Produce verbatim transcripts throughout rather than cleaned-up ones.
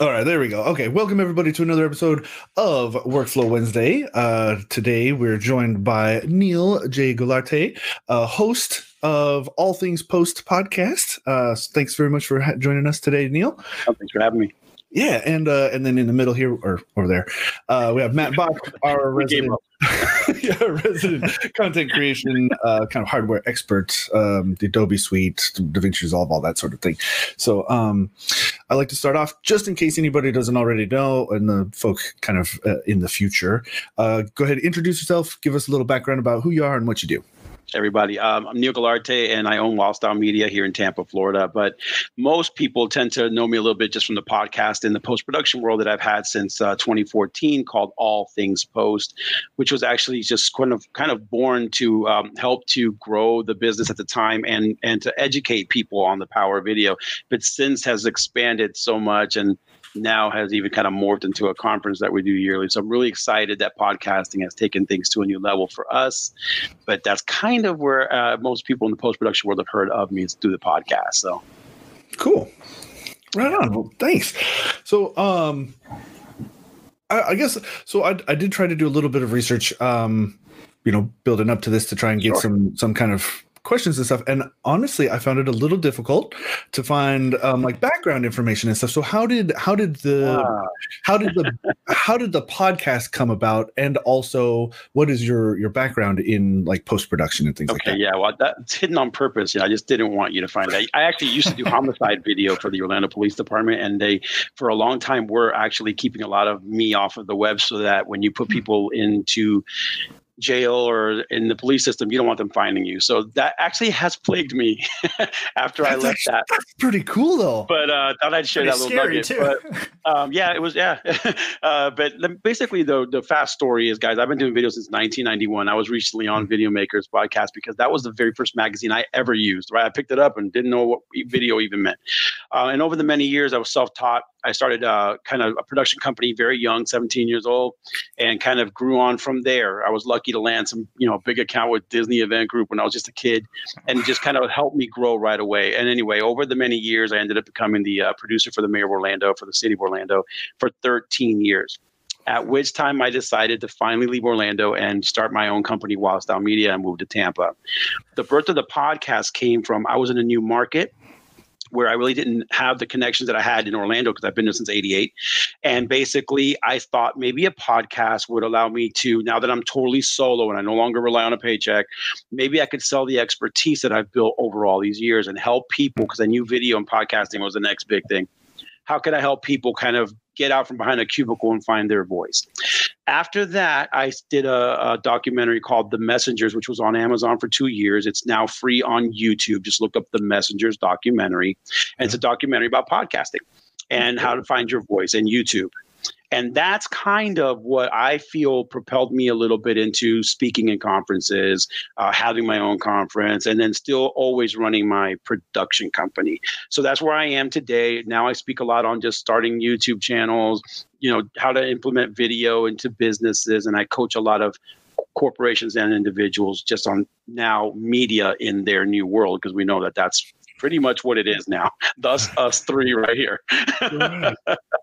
All right, there we go. Okay, welcome everybody to another episode of Workflow Wednesday. Uh, today we're joined by Neil J. Gularte, uh, host of All Things Post podcast. Uh, thanks very much for ha- joining us today, Neil. Oh, thanks for having me. Yeah, and uh, and then in the middle here, or over there, uh, we have Matt Bach, our resident, yeah, resident content creation uh, kind of hardware expert, um, the Adobe Suite, DaVinci Resolve, all that sort of thing. So um, I like to start off, just in case anybody doesn't already know, and the folk kind of uh, in the future, uh, go ahead, introduce yourself, give us a little background about who you are and what you do. Everybody. Um, I'm Neil Gularte, and I own Wildstyle Media here in Tampa, Florida. But most people tend to know me a little bit just from the podcast and the post-production world that I've had since uh, twenty fourteen, called All Things Post, which was actually just kind of kind of born to um, help to grow the business at the time and and to educate people on the power of video. But since has expanded so much and now has even kind of morphed into a conference that we do yearly. So I'm really excited that podcasting has taken things to a new level for us. But that's kind of where uh, most people in the post-production world have heard of me, is through the podcast. So cool. Right on. Well, thanks. So um, I, I guess so. I, I did try to do a little bit of research, um, you know, building up to this to try and get sure. some some kind of questions and stuff, and honestly I found it a little difficult to find um like background information and stuff. So how did how did the uh. how did the how did the podcast come about, and also what is your your background in like post-production and things okay, like that? Okay, yeah, well, that's hidden on purpose. You know, I just didn't want you to find it. I, I actually used to do homicide video for the Orlando Police Department, and they for a long time were actually keeping a lot of me off of the web, so that when you put people into jail or in the police system, you don't want them finding you. So that actually has plagued me after that's I left actually, that. That's pretty cool though. But uh, thought I'd share that little nugget. Too. But, um, yeah, it was, yeah. uh, but basically the, the fast story is, guys, I've been doing video since nineteen ninety-one. I was recently on Video Makers podcast because that was the very first magazine I ever used, right? I picked it up and didn't know what video even meant. Uh, and over the many years, I was self-taught. I started uh, kind of a production company very young, seventeen years old, and kind of grew on from there. I was lucky to land some, you know, big account with Disney Event Group when I was just a kid, and just kind of helped me grow right away. And anyway, over the many years, I ended up becoming the uh, producer for the mayor of Orlando, for the city of Orlando, for thirteen years. At which time I decided to finally leave Orlando and start my own company, Wildstyle Media, and moved to Tampa. The birth of the podcast came from, I was in a new market where I really didn't have the connections that I had in Orlando, because I've been there since eighty-eight. And basically, I thought maybe a podcast would allow me to, now that I'm totally solo and I no longer rely on a paycheck, maybe I could sell the expertise that I've built over all these years and help people, because I knew video and podcasting was the next big thing. How could I help people kind of get out from behind a cubicle and find their voice? After that, I did a, a documentary called The Messengers, which was on Amazon for two years. It's now free on YouTube. Just look up The Messengers documentary. And it's a documentary about podcasting and how to find your voice in YouTube. And that's kind of what I feel propelled me a little bit into speaking in conferences, uh, having my own conference, and then still always running my production company. So that's where I am today. Now I speak a lot on just starting YouTube channels, you know, how to implement video into businesses. And I coach a lot of corporations and individuals just on now media in their new world, because we know that that's pretty much what it is now. Thus, us three right here. Right.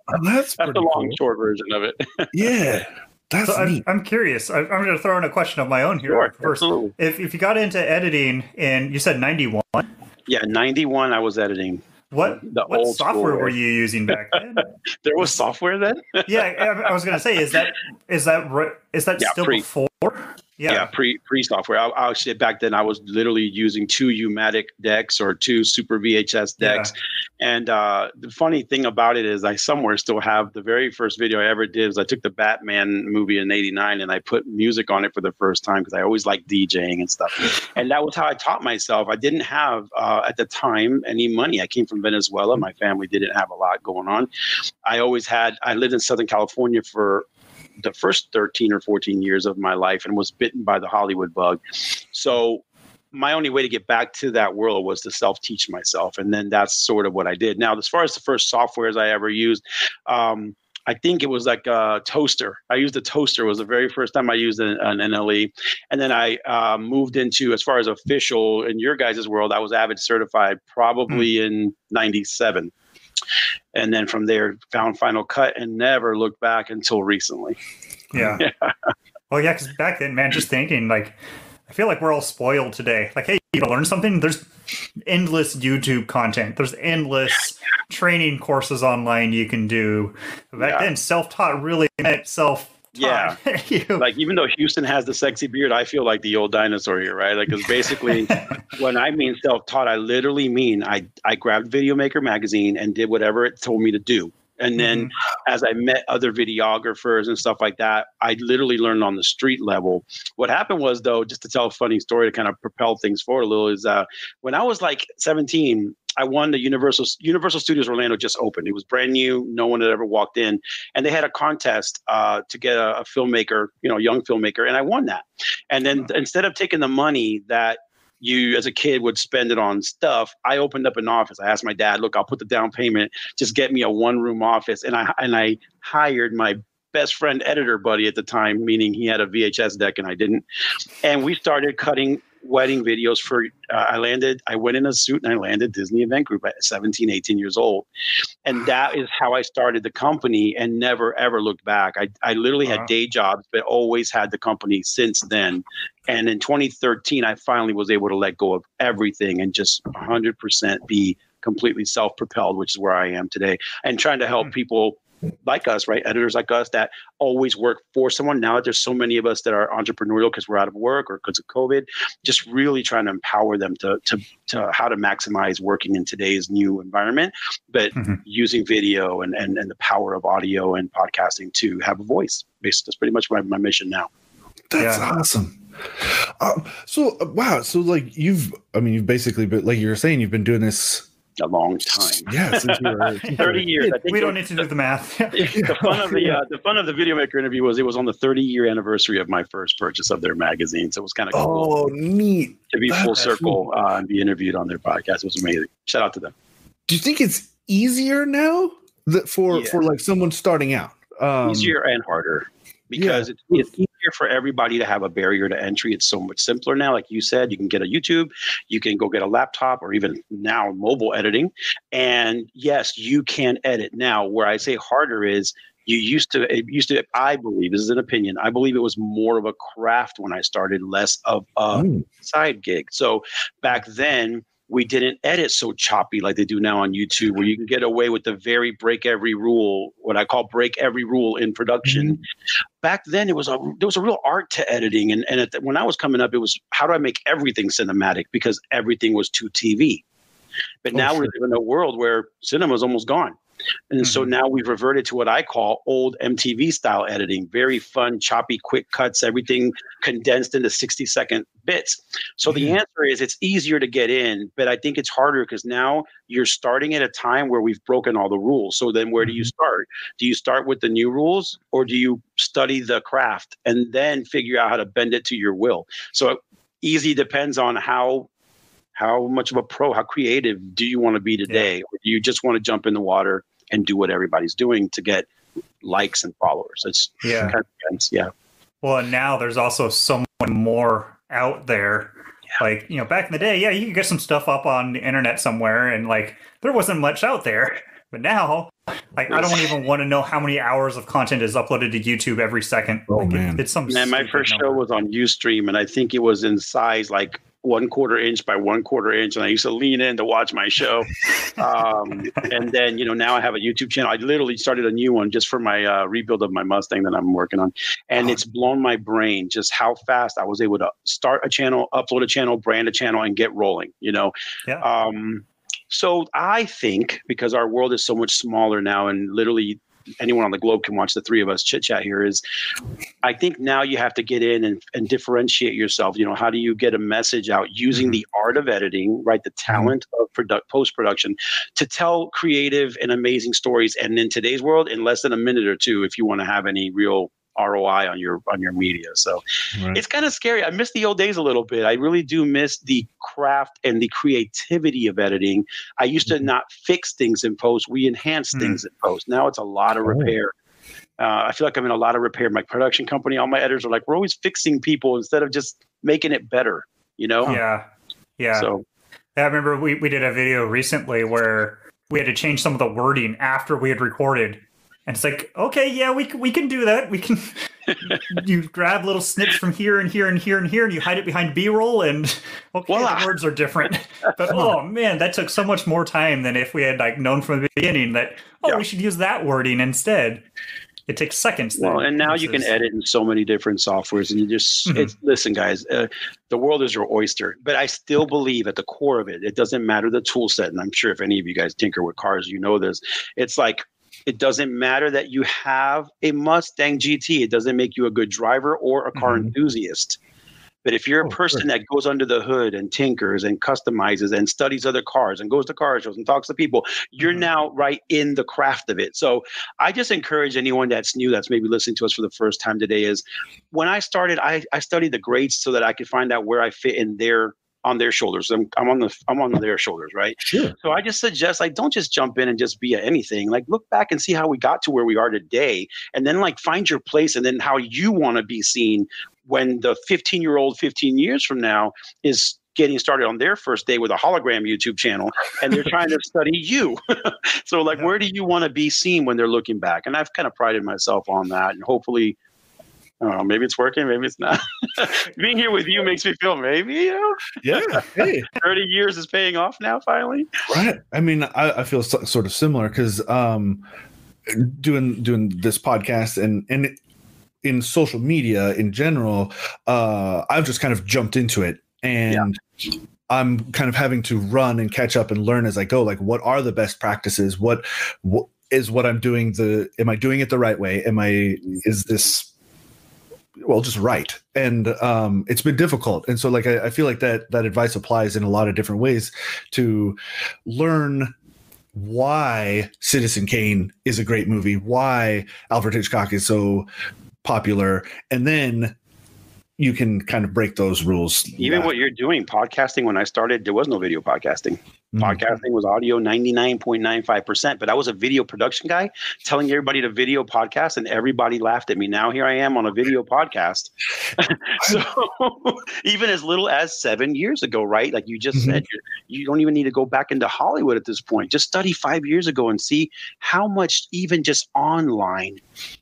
Well, that's that's the long, cool. short version of it. Yeah. That's so neat. I'm, I'm curious. I, I'm going to throw in a question of my own here. Sure, first. Absolutely. If, if you got into editing in, you said ninety-one? Yeah, ninety-one I was editing. What, the what old software school. Were you using back then? There was software then? Yeah, I, I was going to say, is that is that, is that yeah, still pre- before? Yeah, yeah pre, pre-software. I, I actually, back then, I was literally using two U-Matic decks or two Super V H S decks. Yeah. And uh, the funny thing about it is I somewhere still have the very first video I ever did. Was I took the Batman movie in eighty-nine and I put music on it for the first time, because I always liked DJing and stuff. And that was how I taught myself. I didn't have, uh, at the time, any money. I came from Venezuela. My family didn't have a lot going on. I always had, I lived in Southern California for the first thirteen or fourteen years of my life, and was bitten by the Hollywood bug. So my only way to get back to that world was to self-teach myself. And then that's sort of what I did. Now, as far as the first softwares I ever used, um, I think it was like a toaster. I used a toaster. It was the very first time I used an, an N L E. And then I uh, moved into, as far as official in your guys' world, I was Avid certified probably mm-hmm. in ninety-seven. and then from there found Final Cut and never looked back until recently. Yeah. yeah. Well, yeah, because back then, man, just thinking, like, I feel like we're all spoiled today. Like, hey, you want to learn something? There's endless YouTube content. There's endless training courses online you can do. Back yeah. then, self-taught really meant self-taught. Yeah. Like, even though Houston has the sexy beard, I feel like the old dinosaur here, right? Like, because basically when I mean self-taught, I literally mean I, I grabbed Video Maker magazine and did whatever it told me to do. And then mm-hmm. as I met other videographers and stuff like that, I literally learned on the street level. What happened was, though, just to tell a funny story to kind of propel things forward a little, is uh, when I was like seventeen, I won the Universal Universal Studios Orlando just opened. It was brand new. No one had ever walked in. And they had a contest uh, to get a, a filmmaker, you know, young filmmaker. And I won that. And then wow. instead of taking the money that you as a kid would spend it on stuff, I opened up an office. I asked my dad, look, I'll put the down payment. Just get me a one room office. And I and I hired my best friend editor buddy at the time, meaning he had a V H S deck and I didn't. And we started cutting wedding videos for, uh, I landed, I went in a suit and I landed Disney event group at seventeen, eighteen years old. And that is how I started the company and never, ever looked back. I, I literally uh-huh. had day jobs, but always had the company since then. And in twenty thirteen, I finally was able to let go of everything and just one hundred percent be completely self-propelled, which is where I am today. And trying to help mm-hmm. people like us, right? Editors like us that always work for someone. Now that there's so many of us that are entrepreneurial because we're out of work or because of COVID, just really trying to empower them to to, to how to maximize working in today's new environment, but mm-hmm. using video and, and and the power of audio and podcasting to have a voice. Basically, that's pretty much my, my mission now. That's yeah. awesome. Um, so uh, wow, so like you've, I mean, you've basically, but like you were saying, you've been doing this a long time. Yeah, since we were thirty years. I think we don't need to do the math. The fun of the uh, the fun of the Video Maker interview was it was on the thirty year anniversary of my first purchase of their magazine, so it was kind of cool. Oh, neat! To be full circle uh, and be interviewed on their podcast. It was amazing. Shout out to them. Do you think it's easier now that for yeah. for like someone starting out? Um, easier and harder because yeah. it's. it's for everybody to have a barrier to entry. It's so much simpler now. Like you said, you can get a YouTube, you can go get a laptop or even now mobile editing. And yes, you can edit now. Where I say harder is you used to, it used to, I believe, this is an opinion, I believe it was more of a craft when I started, less of a mm. side gig. So back then, we didn't edit so choppy like they do now on YouTube, where you can get away with the very break every rule, what I call break every rule in production. Mm-hmm. Back then, it was a, there was a real art to editing. And, and at the, when I was coming up, it was, how do I make everything cinematic? Because everything was to T V. But oh, now sure. we're in a world where cinema is almost gone. And mm-hmm. so now we've reverted to what I call old M T V style editing, very fun, choppy, quick cuts, everything condensed into sixty second bits. So mm-hmm. the answer is it's easier to get in, but I think it's harder because now you're starting at a time where we've broken all the rules. So then where do you start? Do you start with the new rules or do you study the craft and then figure out how to bend it to your will? So easy depends on how How much of a pro, how creative do you want to be today? Yeah. Or do you just want to jump in the water and do what everybody's doing to get likes and followers? It's yeah. kind of intense. Yeah. Well, and now there's also so much more out there. Yeah. Like, you know, back in the day, yeah, you could get some stuff up on the internet somewhere and like there wasn't much out there. But now, like, I don't even want to know how many hours of content is uploaded to YouTube every second. Oh, like, man. It, it's some man, my first number. show was on Ustream, and I think it was in size like one quarter inch by one quarter inch. And I used to lean in to watch my show. Um, and then, you know, now I have a YouTube channel. I literally started a new one just for my uh, rebuild of my Mustang that I'm working on. And oh. it's blown my brain just how fast I was able to start a channel, upload a channel, brand a channel, and get rolling, you know? Yeah. Um, so I think because our world is so much smaller now and literally anyone on the globe can watch the three of us chit chat here is I think now you have to get in and, and differentiate yourself. You know, how do you get a message out using mm-hmm. the art of editing, right? The talent mm-hmm. of product post-production to tell creative and amazing stories. And in today's world, in less than a minute or two, if you want to have any real R O I on your, on your media. So right. it's kind of scary. I miss the old days a little bit. I really do miss the craft and the creativity of editing. I used mm-hmm. to not fix things in post. We enhance mm-hmm. things in post. Now it's a lot of repair. Uh, I feel like I'm in a lot of repair. My production company, all my editors are like, we're always fixing people instead of just making it better, you know? Yeah. Yeah. So yeah, I remember we, we did a video recently where we had to change some of the wording after we had recorded. And it's like, okay, yeah, we we can do that. We can. You grab little snips from here and here and here and here, and you hide it behind B-roll, and okay, voila. The words are different. But oh man, that took so much more time than if we had like known from the beginning that oh yeah. we should use that wording instead. It takes seconds. Well, and now you can edit in so many different softwares, and you just mm-hmm. it's, listen, guys. Uh, the world is your oyster, but I still believe at the core of it, it doesn't matter the tool set. And I'm sure if any of you guys tinker with cars, you know this. It's like. It doesn't matter that you have a Mustang G T. It doesn't make you a good driver or a car mm-hmm. enthusiast. But if you're oh, a person sure. that goes under the hood and tinkers and customizes and studies other cars and goes to car shows and talks to people, you're mm-hmm. now right in the craft of it. So I just encourage anyone that's new, that's maybe listening to us for the first time today, is when I started, I, I studied the grades so that I could find out where I fit in their on their shoulders. I'm, I'm on the, I'm on their shoulders. Right. Sure. So I just suggest, like, don't just jump in and just be at anything. Like, look back and see how we got to where we are today, and then like find your place, and then how you want to be seen when the fifteen year old fifteen years from now is getting started on their first day with a hologram YouTube channel, and they're trying to study you. So like, where do you want to be seen when they're looking back? And I've kind of prided myself on that, and hopefully, I don't know, maybe it's working, maybe it's not. Being here with you makes me feel maybe, you know? Yeah, hey. thirty years is paying off now, finally. Right. I mean, I, I feel so, sort of similar because um, doing doing this podcast and, and in social media in general, uh, I've just kind of jumped into it. And yeah. I'm kind of having to run and catch up and learn as I go. Like, what are the best practices? What, what is what I'm doing? The Am I doing it the right way? Am I – is this – well, just right. And um, it's been difficult. And so like, I, I feel like that, that advice applies in a lot of different ways to learn why Citizen Kane is a great movie, why Alfred Hitchcock is so popular. And then you can kind of break those rules. Even yeah. what you're doing, podcasting, when I started, there was no video podcasting. Podcasting was audio ninety-nine point nine five percent, but I was a video production guy telling everybody to video podcast, and everybody laughed at me. Now here I am on a video podcast. So even as little as seven years ago, right? Like you just mm-hmm. said, you don't even need to go back into Hollywood at this point. Just study five years ago and see how much even just online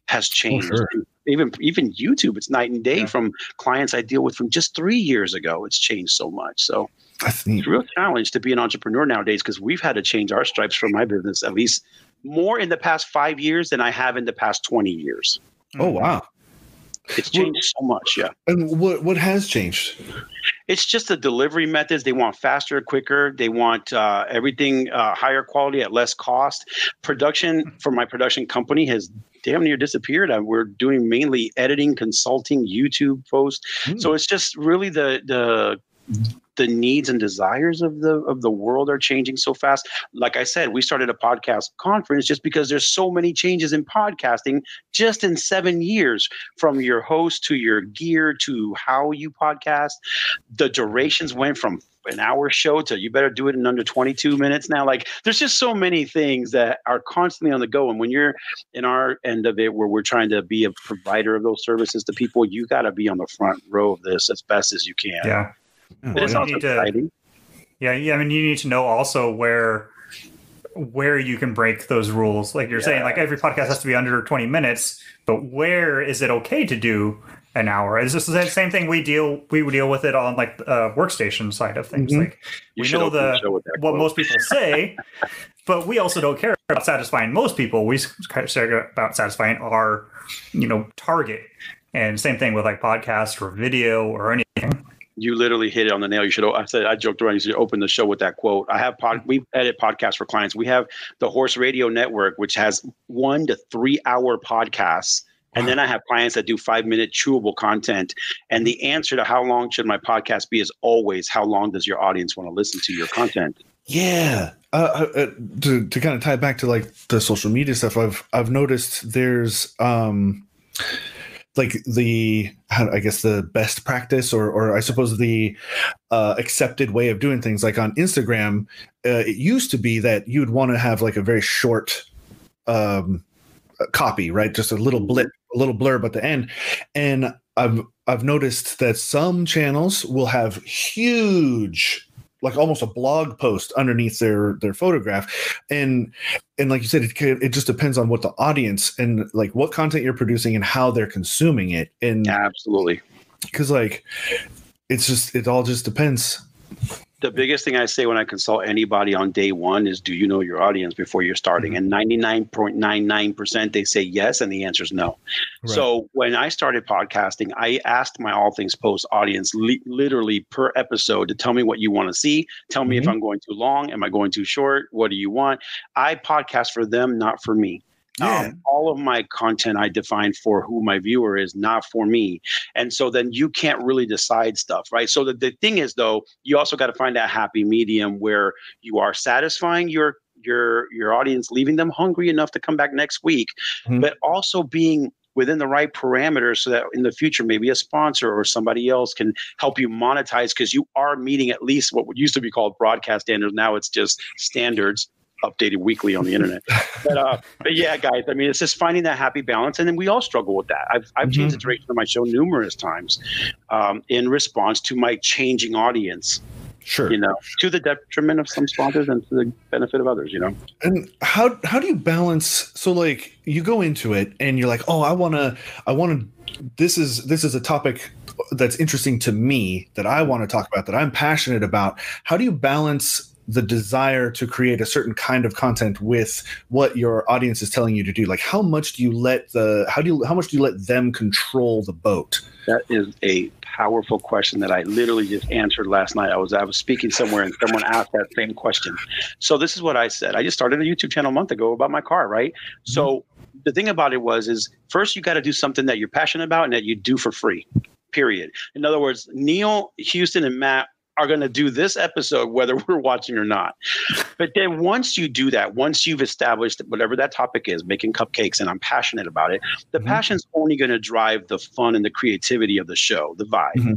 has changed. Oh, sure. Even even YouTube, it's night and day yeah. from clients I deal with from just three years ago. It's changed so much. So it's a real challenge to be an entrepreneur nowadays, because we've had to change our stripes for my business at least more in the past five years than I have in the past twenty years. Oh, wow. It's changed so much, yeah. And what what has changed? It's just the delivery methods. They want faster, quicker. They want uh, everything uh, higher quality at less cost. Production for my production company has damn near disappeared. We're doing mainly editing, consulting, YouTube posts. Mm. So it's just really the the the needs and desires of the of the world are changing so fast. Like I said, we started a podcast conference just because there's so many changes in podcasting just in seven years, from your host to your gear to how you podcast. The durations went from an hour show to you better do it in under twenty-two minutes now. Like, there's just so many things that are constantly on the go. And when you're in our end of it, where we're trying to be a provider of those services to people, you got to be on the front row of this as best as you can. Yeah. Well, it's also to, yeah, yeah. I mean, you need to know also where where you can break those rules. Like you're yeah. saying, like every podcast has to be under twenty minutes, but where is it okay to do an hour? It's just the same thing we deal we would deal with it on like the uh, workstation side of things. Mm-hmm. Like you we know the, the what quote. Most people say, but we also don't care about satisfying most people. We care about satisfying our you know target. And same thing with like podcasts or video or anything. You literally hit it on the nail. You should. I said I joked around. You should open the show with that quote. I have pod. We edit podcasts for clients. We have the Horse Radio Network, which has one to three hour podcasts, and then I have clients that do five minute chewable content. And the answer to how long should my podcast be is always how long does your audience want to listen to your content? Yeah. Uh, uh, to to kind of tie it back to like the social media stuff, I've I've noticed there's. Um, like the, I guess the best practice or, or I suppose the uh, accepted way of doing things. Like on Instagram, uh, it used to be that you'd want to have like a very short um, copy, right? Just a little blip, a little blurb at the end. And I've, I've noticed that some channels will have huge like almost a blog post underneath their their photograph. And and like you said, it it just depends on what the audience and like what content you're producing and how they're consuming it. And yeah, absolutely. Because like it's just it all just depends. The biggest thing I say when I consult anybody on day one is, do you know your audience before you're starting? Mm-hmm. And ninety-nine point nine nine percent they say yes, and the answer is no. Right. So when I started podcasting, I asked my All Things Post audience li- literally per episode to tell me what you want to see. Tell me mm-hmm. if I'm going too long. Am I going too short? What do you want? I podcast for them, not for me. Yeah. Um, all of my content I define for who my viewer is, not for me. And so then you can't really decide stuff, right? So the, the thing is, though, you also got to find that happy medium where you are satisfying your your your audience, leaving them hungry enough to come back next week, mm-hmm. but also being within the right parameters so that in the future, maybe a sponsor or somebody else can help you monetize, because you are meeting at least what used to be called broadcast standards. Now it's just standards. Updated weekly on the internet. But, uh, but yeah, guys, I mean, it's just finding that happy balance. And then we all struggle with that. I've I've mm-hmm. changed the direction of my show numerous times um, in response to my changing audience. Sure. You know, to the detriment of some sponsors and to the benefit of others, you know. And how how do you balance? So like you go into it and you're like, oh, I want to I want to this is this is a topic that's interesting to me that I want to talk about, that I'm passionate about. How do you balance the desire to create a certain kind of content with what your audience is telling you to do? Like how much do you let the, how do you, how much do you let them control the boat? That is a powerful question that I literally just answered last night. I was, I was speaking somewhere and someone asked that same question. So this is what I said. I just started a YouTube channel a month ago about my car, right? So mm-hmm. the thing about it was, is first you got to do something that you're passionate about and that you do for free, period. In other words, Neil, Houston, and Matt are going to do this episode whether we're watching or not. But then once you do that, once you've established whatever that topic is, making cupcakes, and I'm passionate about it, the mm-hmm. passion's only going to drive the fun and the creativity of the show, the vibe. Mm-hmm.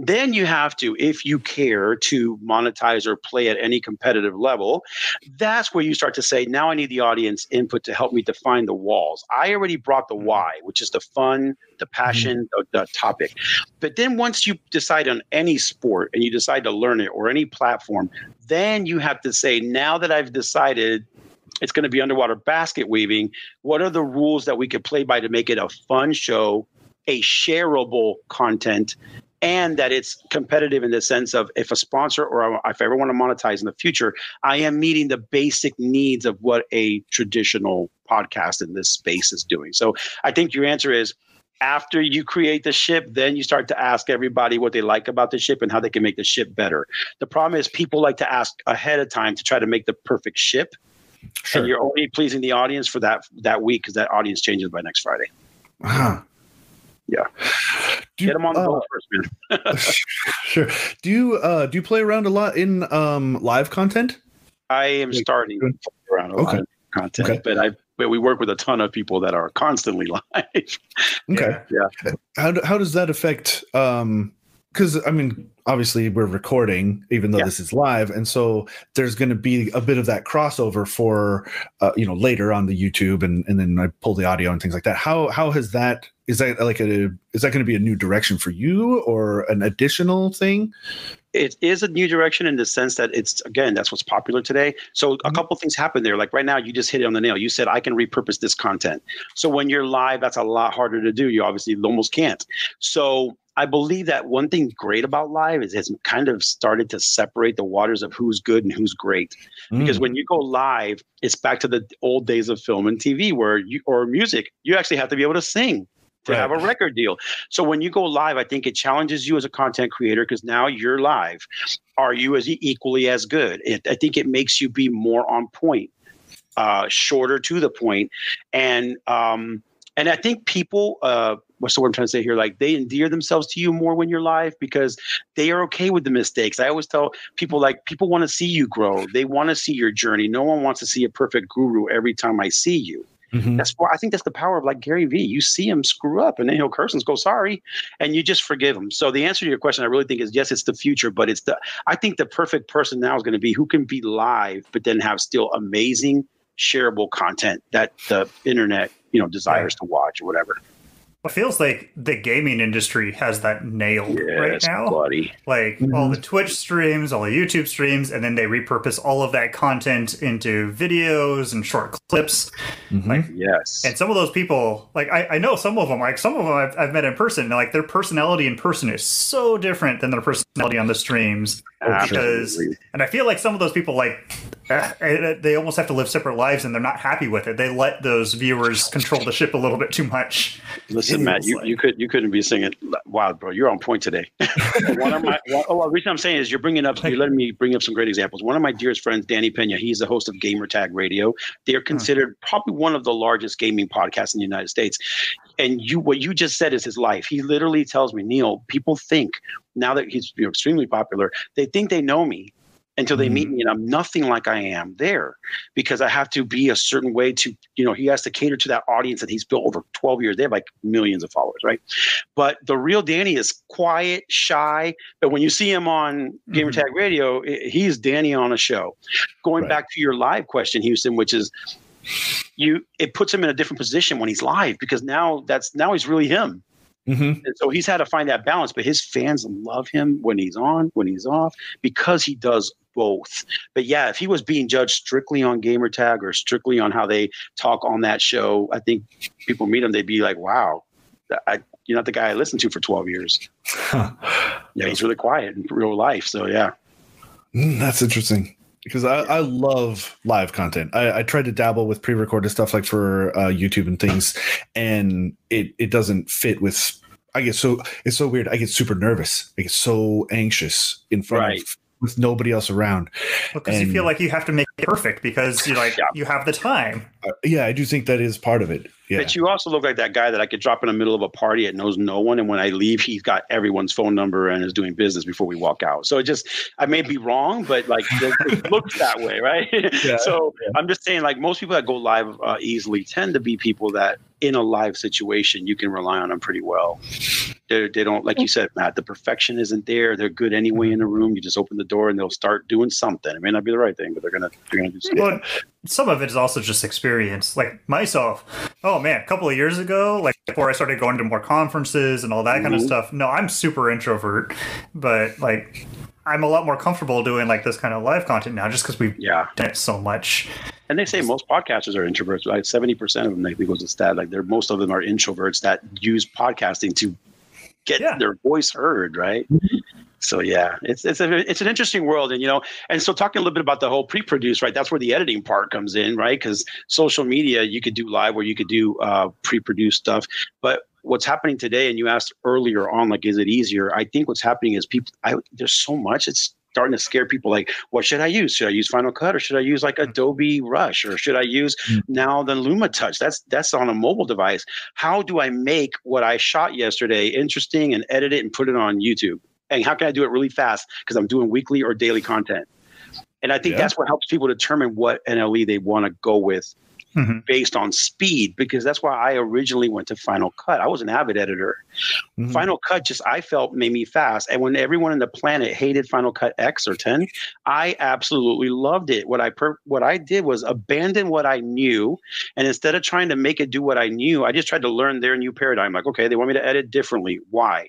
Then you have to, if you care to monetize or play at any competitive level, that's where you start to say, now I need the audience input to help me define the walls. I already brought the why, which is the fun, the passion, the, the topic. But then once you decide on any sport and you decide to learn it or any platform, then you have to say, now that I've decided it's going to be underwater basket weaving, what are the rules that we could play by to make it a fun show, a shareable content, and that it's competitive in the sense of if a sponsor or if I ever want to monetize in the future, I am meeting the basic needs of what a traditional podcast in this space is doing. So I think your answer is, after you create the ship, then you start to ask everybody what they like about the ship and how they can make the ship better. The problem is people like to ask ahead of time to try to make the perfect ship. Sure. And you're only pleasing the audience for that, that week, because that audience changes by next Friday. Wow. Yeah. Do you, Get them on the boat uh, first, man. Sure. Do you uh, do you play around a lot in um, live content? I am like, starting to play around a okay. lot of content, okay. but I but we work with a ton of people that are constantly live. Okay. Yeah. How do, how does that affect? Um, because I mean, obviously we're recording, even though yeah. this is live, and so there's going to be a bit of that crossover for uh, you know later on the YouTube, and and then I pull the audio and things like that. How how has that? Is that like a is that going to be a new direction for you or an additional thing? It is a new direction in the sense that it's, again, that's what's popular today. So mm-hmm. a couple of things happen there. Like right now, you just hit it on the nail. You said, I can repurpose this content. So when you're live, that's a lot harder to do. You obviously almost can't. So I believe that one thing great about live is it's kind of started to separate the waters of who's good and who's great. Mm. Because when you go live, it's back to the old days of film and T V where you, or music, you actually have to be able to sing. To have a record deal. So when you go live, I think it challenges you as a content creator because now you're live. Are you as equally as good? It, I think it makes you be more on point, uh, shorter to the point. And um, and I think people, uh, what's the word I'm trying to say here? Like they endear themselves to you more when you're live because they are okay with the mistakes. I always tell people, like, people want to see you grow. They want to see your journey. No one wants to see a perfect guru every time I see you. Mm-hmm. That's why I think that's the power of like Gary V. You see him screw up and then he'll curse and go, sorry, and you just forgive him. So the answer to your question, I really think is yes, it's the future, but it's the, I think the perfect person now is going to be who can be live, but then have still amazing shareable content that the internet, you know, desires yeah. to watch or whatever. It feels like the gaming industry has that nailed yes, right now. Buddy. Like mm-hmm. all the Twitch streams, all the YouTube streams, and then they repurpose all of that content into videos and short clips. Mm-hmm. Like, yes. And some of those people, like I, I know some of them, like some of them I've, I've met in person, and like their personality in person is so different than their personality on the streams. Because, and I feel like some of those people, like, they almost have to live separate lives, and they're not happy with it. They let those viewers control the ship a little bit too much. Listen, Matt, you, you could you couldn't be singing. Wow, bro, you're on point today. One of my one, oh, the reason I'm saying is you're bringing up, you're letting me bring up some great examples. One of my dearest friends, Danny Pena, he's the host of Gamertag Radio. They are considered huh. probably one of the largest gaming podcasts in the United States. And you, what you just said is his life. He literally tells me, Neil, people think now that he's you know, extremely popular, they think they know me until they mm-hmm. meet me, and I'm nothing like I am there because I have to be a certain way to, you know, he has to cater to that audience that he's built over twelve years. They have like millions of followers, right? But the real Danny is quiet, shy. But when you see him on mm-hmm. Gamertag Radio, it, he's Danny on a show. Going right. back to your live question, Houston, which is, you, it puts him in a different position when he's live because now that's now he's really him. Mm-hmm. And so he's had to find that balance, but his fans love him when he's on, when he's off, because he does both. But yeah, if he was being judged strictly on Gamertag or strictly on how they talk on that show, I think people meet him, they'd be like, wow, I, you're not the guy I listened to for twelve years. Huh. Yeah, he's really quiet in real life. So yeah. Mm, that's interesting. Because I, I love live content. I, I tried to dabble with pre-recorded stuff like for uh, YouTube and things, and it, it doesn't fit with – I get so – it's so weird. I get super nervous. I get so anxious in front right. of – with nobody else around. Because well, you feel like you have to make it perfect because you like yeah. you have the time. Uh, yeah, I do think that is part of it. Yeah. But you also look like that guy that I could drop in the middle of a party that knows no one. And when I leave, he's got everyone's phone number and is doing business before we walk out. So it just, I may be wrong, but like it looks that way, right? Yeah. So yeah. I'm just saying like most people that go live uh, easily tend to be people that in a live situation, you can rely on them pretty well. They're, they don't, like you said, Matt, the perfection isn't there. They're good anyway in the room. You just open the door and they'll start doing something. It may not be the right thing, but they're going to they're gonna do something. Well, some of it is also just experience. Like myself, oh man, a couple of years ago, like before I started going to more conferences and all that mm-hmm. kind of stuff. No, I'm super introvert, but like I'm a lot more comfortable doing like this kind of live content now just because we've yeah. done it so much. And they say most podcasters are introverts. Like seventy percent of them, I think was a stat. Like they're, most of them are introverts that use podcasting to get yeah. their voice heard, right? So yeah, it's it's a, it's an interesting world, and you know, and so talking a little bit about the whole pre-produce, right? That's where the editing part comes in, right? Because social media, you could do live, or you could do uh, pre-produce stuff, but what's happening today, and you asked earlier on, like, is it easier? I think what's happening is people. I, there's so much. It's starting to scare people. Like, what should I use? Should I use Final Cut, or should I use like Adobe Rush, or should I use now the Luma Touch? That's that's on a mobile device. How do I make what I shot yesterday interesting and edit it and put it on YouTube? And how can I do it really fast because I'm doing weekly or daily content? And I think yeah. that's what helps people determine what N L E they want to go with mm-hmm. based on speed, because that's why I originally went to Final Cut. I was an Avid editor. Mm-hmm. Final Cut just, I felt, made me fast. And when everyone on the planet hated Final Cut X or ten, I absolutely loved it. What I per- what I did was abandon what I knew. And instead of trying to make it do what I knew, I just tried to learn their new paradigm. Like, okay, they want me to edit differently. Why?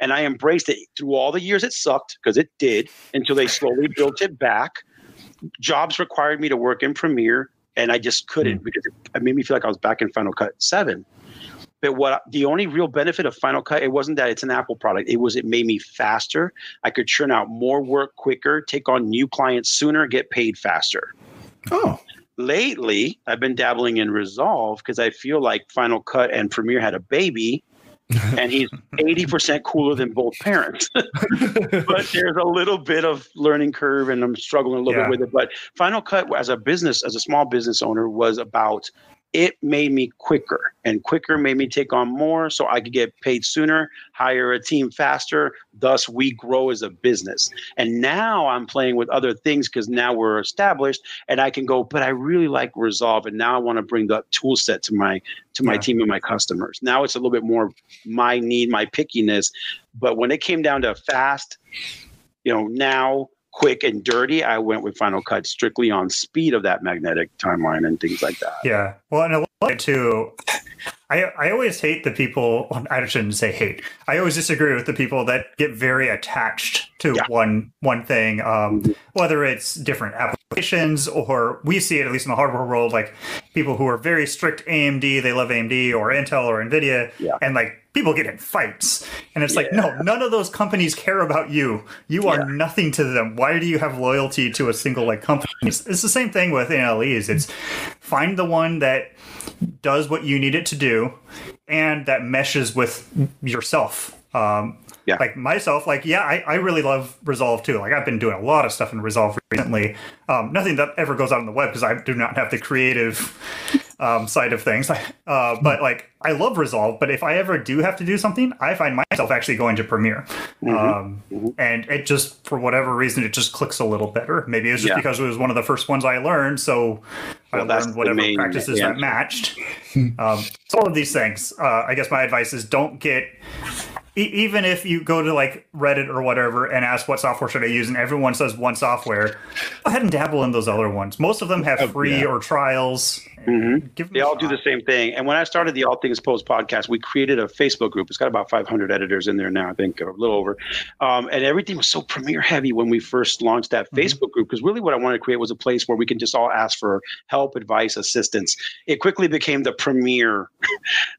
And I embraced it through all the years it sucked, because it did, until they slowly built it back. Jobs required me to work in Premiere, and I just couldn't because it made me feel like I was back in Final Cut seven. But what the only real benefit of Final Cut, it wasn't that it's an Apple product. It was it made me faster. I could churn out more work quicker, take on new clients sooner, get paid faster. Oh. Lately, I've been dabbling in Resolve because I feel like Final Cut and Premiere had a baby. And he's eighty percent cooler than both parents. But there's a little bit of learning curve, and I'm struggling a little yeah. bit with it. But Final Cut as a business, as a small business owner, was about it made me quicker, and quicker made me take on more so I could get paid sooner, hire a team faster. Thus, we grow as a business. And now I'm playing with other things because now we're established and I can go, but I really like Resolve. And now I want to bring the tool set to my to my yeah. team and my customers. Now it's a little bit more my need, my pickiness. But when it came down to fast, you know, now, quick and dirty, I went with Final Cut strictly on speed of that magnetic timeline and things like that. Yeah. Well, and I love it too. I, I always hate the people, I shouldn't say hate. I always disagree with the people that get very attached to yeah. one one thing, um, whether it's different applications or we see it, at least in the hardware world, like people who are very strict A M D, they love A M D or Intel or NVIDIA, yeah. and like people get in fights. And it's yeah. like, no, none of those companies care about you. You are yeah. nothing to them. Why do you have loyalty to a single like company? It's, it's the same thing with N L Es. It's find the one that does what you need it to do and that meshes with yourself. Um, yeah. Like myself, like, yeah, I, I really love Resolve too. Like I've been doing a lot of stuff in Resolve recently. Um, nothing that ever goes out on the web because I do not have the creative um, side of things. Uh, but like, I love Resolve, but if I ever do have to do something, I find myself actually going to Premiere. Mm-hmm. Um, mm-hmm. And it just, for whatever reason, it just clicks a little better. Maybe it was just yeah. because it was one of the first ones I learned. So well, I learned whatever main, practices yeah. that matched. um, so all of these things, uh, I guess my advice is don't get, e- even if you go to like Reddit or whatever and ask what software should I use, and everyone says one software, go ahead and dabble in those other ones. Most of them have free oh, yeah. or trials. Mm-hmm. Give them they all shot. Do the same thing. And when I started the All Things Post podcast, we created a Facebook group. It's got about five hundred editors in there now, I think, or a little over. Um, and everything was so Premiere heavy when we first launched that mm-hmm. Facebook group, because really what I wanted to create was a place where we can just all ask for help, advice, assistance. It quickly became the Premiere,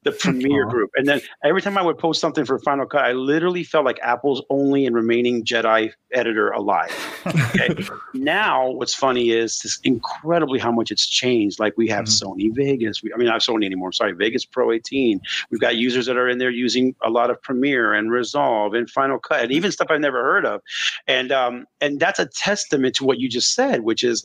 the Premiere Aww. Group. And then every time I would post something for Final Cut, I literally felt like Apple's only and remaining Jedi editor alive. Okay. Now, what's funny is this incredibly how much it's changed. Like we have mm-hmm. Sony Vegas. We, I mean, not Sony anymore. Sorry, Vegas Pro eighteen. We've got users that are in there using a lot of Premiere and Resolve and Final Cut and even stuff I've never heard of. And um, and that's a testament to what you just said, which is,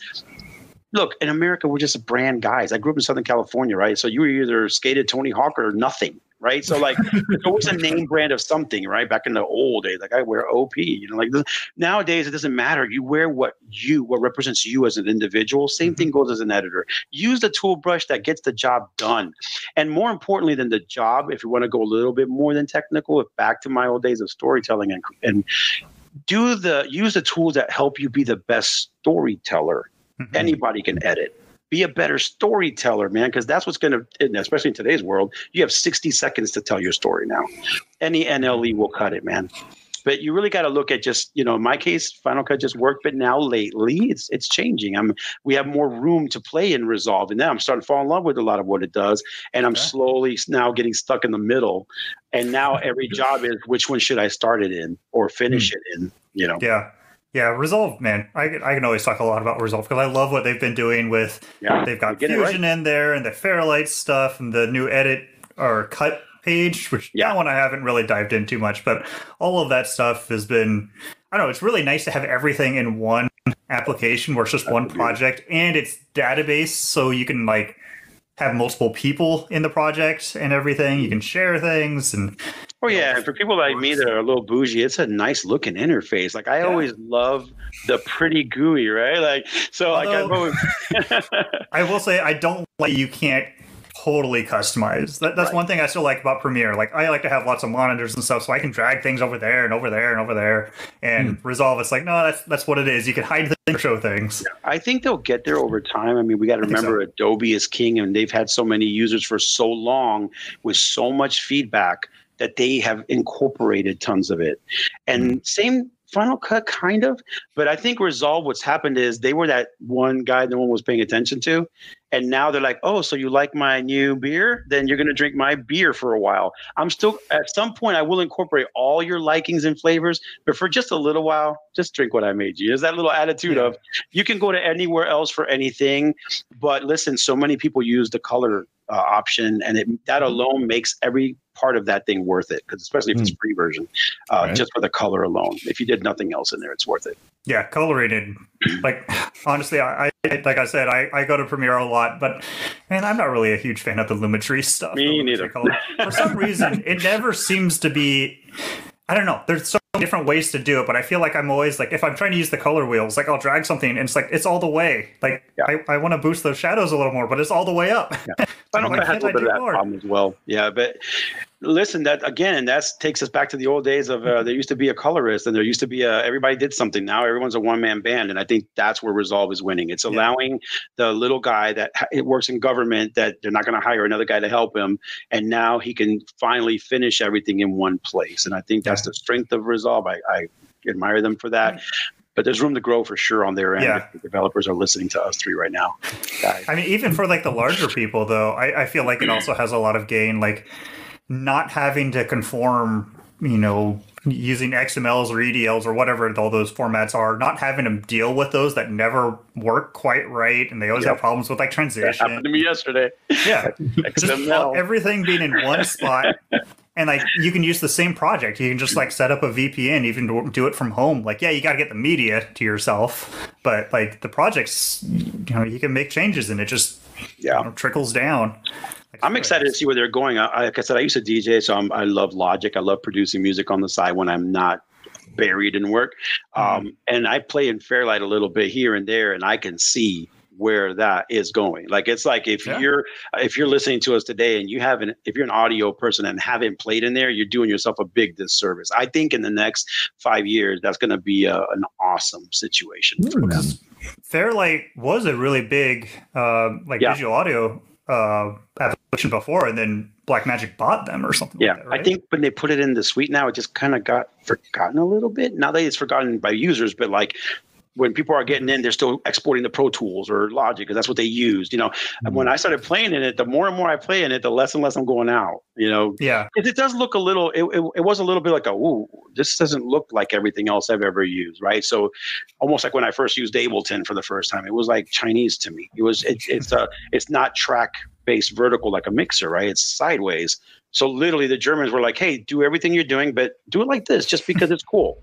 look, in America, we're just brand guys. I grew up in Southern California, right? So you were either skated Tony Hawk or nothing. Right. So like it's always a name brand of something. Right. Back in the old days, like I wear O P, you know, like this, nowadays, it doesn't matter. You wear what you what represents you as an individual. Same mm-hmm. thing goes as an editor. Use the tool brush that gets the job done. And more importantly than the job, if you want to go a little bit more than technical, if back to my old days of storytelling and, and do the use the tools that help you be the best storyteller. Mm-hmm. Anybody can edit. Be a better storyteller, man, because that's what's going to, especially in today's world, you have sixty seconds to tell your story now. Any N L E will cut it, man. But you really got to look at just, you know, in my case, Final Cut just worked, but now lately it's it's changing. I'm we have more room to play in Resolve, and now I'm starting to fall in love with a lot of what it does, and I'm okay. slowly now getting stuck in the middle, and now every job is which one should I start it in or finish mm. it in, you know? Yeah. Yeah, Resolve, man. I can, I can always talk a lot about Resolve because I love what they've been doing with. Yeah, they've got Fusion right. in there and the Fairlight stuff and the new edit or cut page, which yeah. that one I haven't really dived in too much, but all of that stuff has been. I don't know. It's really nice to have everything in one application where it's just That's one project beautiful. And it's database, so you can like have multiple people in the project and everything. You can share things and. Oh yeah, and for people like me that are a little bougie, it's a nice looking interface. Like I yeah. always love the pretty G U I, right? Like so, although, like I've always. I will say I don't like you can't totally customize. That, that's right. one thing I still like about Premiere. Like I like to have lots of monitors and stuff, so I can drag things over there and over there and over there. And hmm. Resolve, it's like no, that's that's what it is. You can hide things or show things. Yeah. I think they'll get there over time. I mean, we got to remember so. Adobe is king, and they've had so many users for so long with so much feedback. That they have incorporated tons of it. And same Final Cut kind of, but I think Resolve, what's happened is they were that one guy no one was paying attention to. And now they're like, oh, so you like my new beer? Then you're going to drink my beer for a while. I'm still, at some point, I will incorporate all your likings and flavors, but for just a little while, just drink what I made you. There's that little attitude yeah. of, you can go to anywhere else for anything, but listen, so many people use the color uh, option, and it, that alone makes every part of that thing worth it, because especially if it's free version, uh, right. just for the color alone. If you did nothing else in there, it's worth it. Yeah, colorated. Like, honestly, I, I like I said, I, I go to Premiere a lot, but man, I'm not really a huge fan of the Lumetri stuff. Me neither. For some reason, it never seems to be. I don't know. There's so many different ways to do it, but I feel like I'm always like, if I'm trying to use the color wheels, like I'll drag something, and it's like it's all the way. Like yeah. I, I want to boost those shadows a little more, but it's all the way up. Yeah. I don't know. I had a little bit of that problem as well. Yeah, but listen, that again, that takes us back to the old days of uh, there used to be a colorist and there used to be a, everybody did something. Now everyone's a one-man band, and I think that's where Resolve is winning. It's allowing yeah. the little guy that it works in government that they're not going to hire another guy to help him, and now he can finally finish everything in one place. And I think that's yeah. the strength of Resolve. I, I admire them for that. Right. But there's room to grow for sure on their end. Yeah. If the developers are listening to us three right now. Guys. I mean, even for like the larger people, though, I, I feel like it also has a lot of gain, like not having to conform, you know, using X M Ls or E D Ls or whatever all those formats are, not having to deal with those that never work quite right. And they always yep. have problems with like transition. That happened to me yesterday. Yeah. Just everything being in one spot. And like you can use the same project. You can just like set up a V P N, even do it from home. Like, yeah, you got to get the media to yourself, but like the projects, you know, you can make changes and it just yeah. you know, trickles down. I'm excited to see where they're going. I, like I said, I used to D J, so I'm, I love Logic. I love producing music on the side when I'm not buried in work. Mm-hmm. Um, and I play in Fairlight a little bit here and there, and I can see where that is going. Like, it's like if yeah. you're if you're listening to us today and you haven't, if you're an audio person and haven't played in there, you're doing yourself a big disservice. I think in the next five years, that's going to be a, an awesome situation. Ooh, for them. Fairlight was a really big uh, like yeah. visual audio uh application before, and then Blackmagic bought them or something yeah like that, right? I think when they put it in the suite now, it just kind of got forgotten a little bit. Now that it's forgotten by users, but like when people are getting in, they're still exporting the Pro Tools or Logic because that's what they used, you know. Mm-hmm. And when I started playing in it, the more and more I play in it, the less and less I'm going out, you know. Yeah, it, it does look a little it, it, it was a little bit like a ooh, this doesn't look like everything else I've ever used, right? So almost like when I first used Ableton for the first time, it was like Chinese to me. It was it, it's a it's not track based vertical like a mixer, right? It's sideways. So literally the Germans were like, hey, do everything you're doing, but do it like this just because it's cool.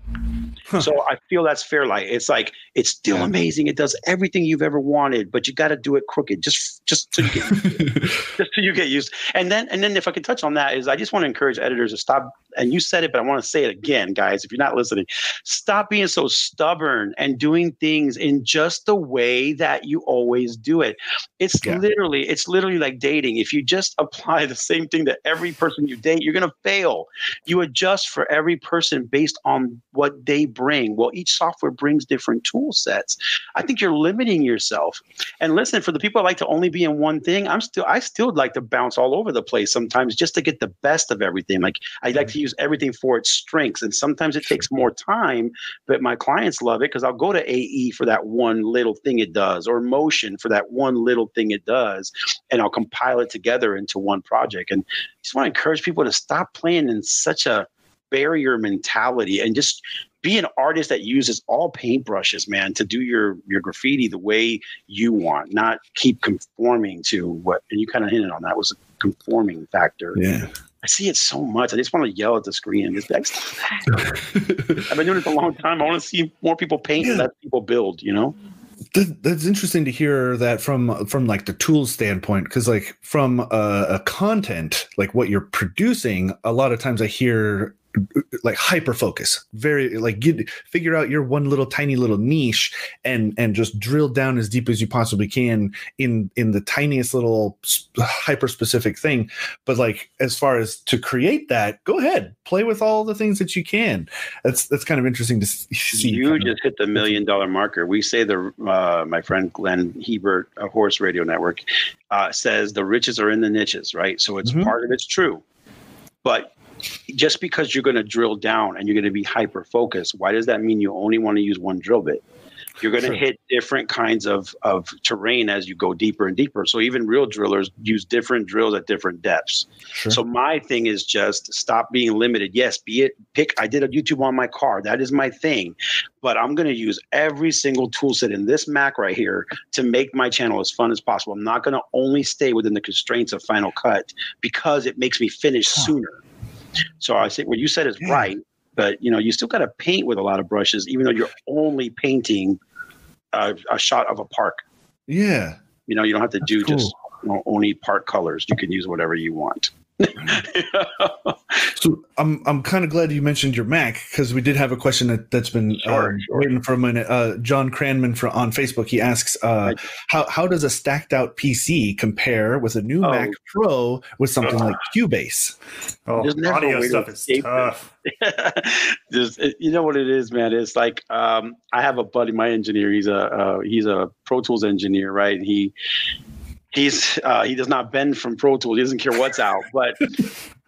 Huh. So I feel that's Fairlight. It's like, it's still yeah. amazing. It does everything you've ever wanted, but you got to do it crooked just just so you get, just so you get used. And then, and then if I can touch on that is I just want to encourage editors to stop. And you said it, but I want to say it again, guys, if you're not listening, stop being so stubborn and doing things in just the way that you always do it. It's yeah. literally, it's literally like dating. If you just apply the same thing to every person you date, you're going to fail. You adjust for every person based on what they bring. Well, each software brings different tool sets. I think you're limiting yourself. And listen, for the people that like to only be in one thing, I'm still, I still like to bounce all over the place sometimes just to get the best of everything. Like I like to use everything for its strengths. And sometimes it takes more time, but my clients love it because I'll go to A E for that one little thing it does, or Motion for that one little thing it does. And I'll compile it together into one project. And I just want to encourage people to stop playing in such a barrier mentality and just be an artist that uses all paintbrushes, man, to do your, your graffiti the way you want, not keep conforming to what, and you kind of hinted on that was a conforming factor. Yeah. I see it so much. I just want to yell at the screen and just be like, stop that. I've been doing it for a long time. I want to see more people paint yeah. and let people build, you know? That's interesting to hear that from from like the tools standpoint, because like from a, a content, like what you're producing, a lot of times I hear like hyper focus, very like get, figure out your one little tiny little niche and and just drill down as deep as you possibly can in in the tiniest little hyper specific thing. But like as far as to create that, go ahead, play with all the things that you can. That's that's kind of interesting to see. You just of. hit the million dollar marker. We say the uh, my friend Glenn Hebert, a Horse Radio Network, uh, says the riches are in the niches, right? So it's mm-hmm. part of it's true, but just because you're going to drill down and you're going to be hyper focused, why does that mean you only want to use one drill bit? You're going to sure. hit different kinds of, of terrain as you go deeper and deeper. So even real drillers use different drills at different depths. Sure. So my thing is just stop being limited. Yes, be it pick. I did a YouTube on my car. That is my thing. But I'm going to use every single tool set in this Mac right here to make my channel as fun as possible. I'm not going to only stay within the constraints of Final Cut because it makes me finish huh. sooner. So I think what you said is yeah. right, but you know you still got to paint with a lot of brushes, even though you're only painting a, a shot of a park. Yeah, you know you don't have to That's do cool. just you know, only park colors. You can use whatever you want. So I'm I'm kind of glad you mentioned your Mac, because we did have a question that, that's been sure, uh, sure. written for a minute. Uh, John Cranman for, on Facebook, he asks, uh, right. how how does a stacked out P C compare with a new oh. Mac Pro with something uh, like Cubase? Oh, audio stuff is tough. Just, you know what it is, man. It's like um, I have a buddy, my engineer. He's a uh, he's a Pro Tools engineer, right? And he. He's uh, he does not bend from Pro Tools. He doesn't care what's out. But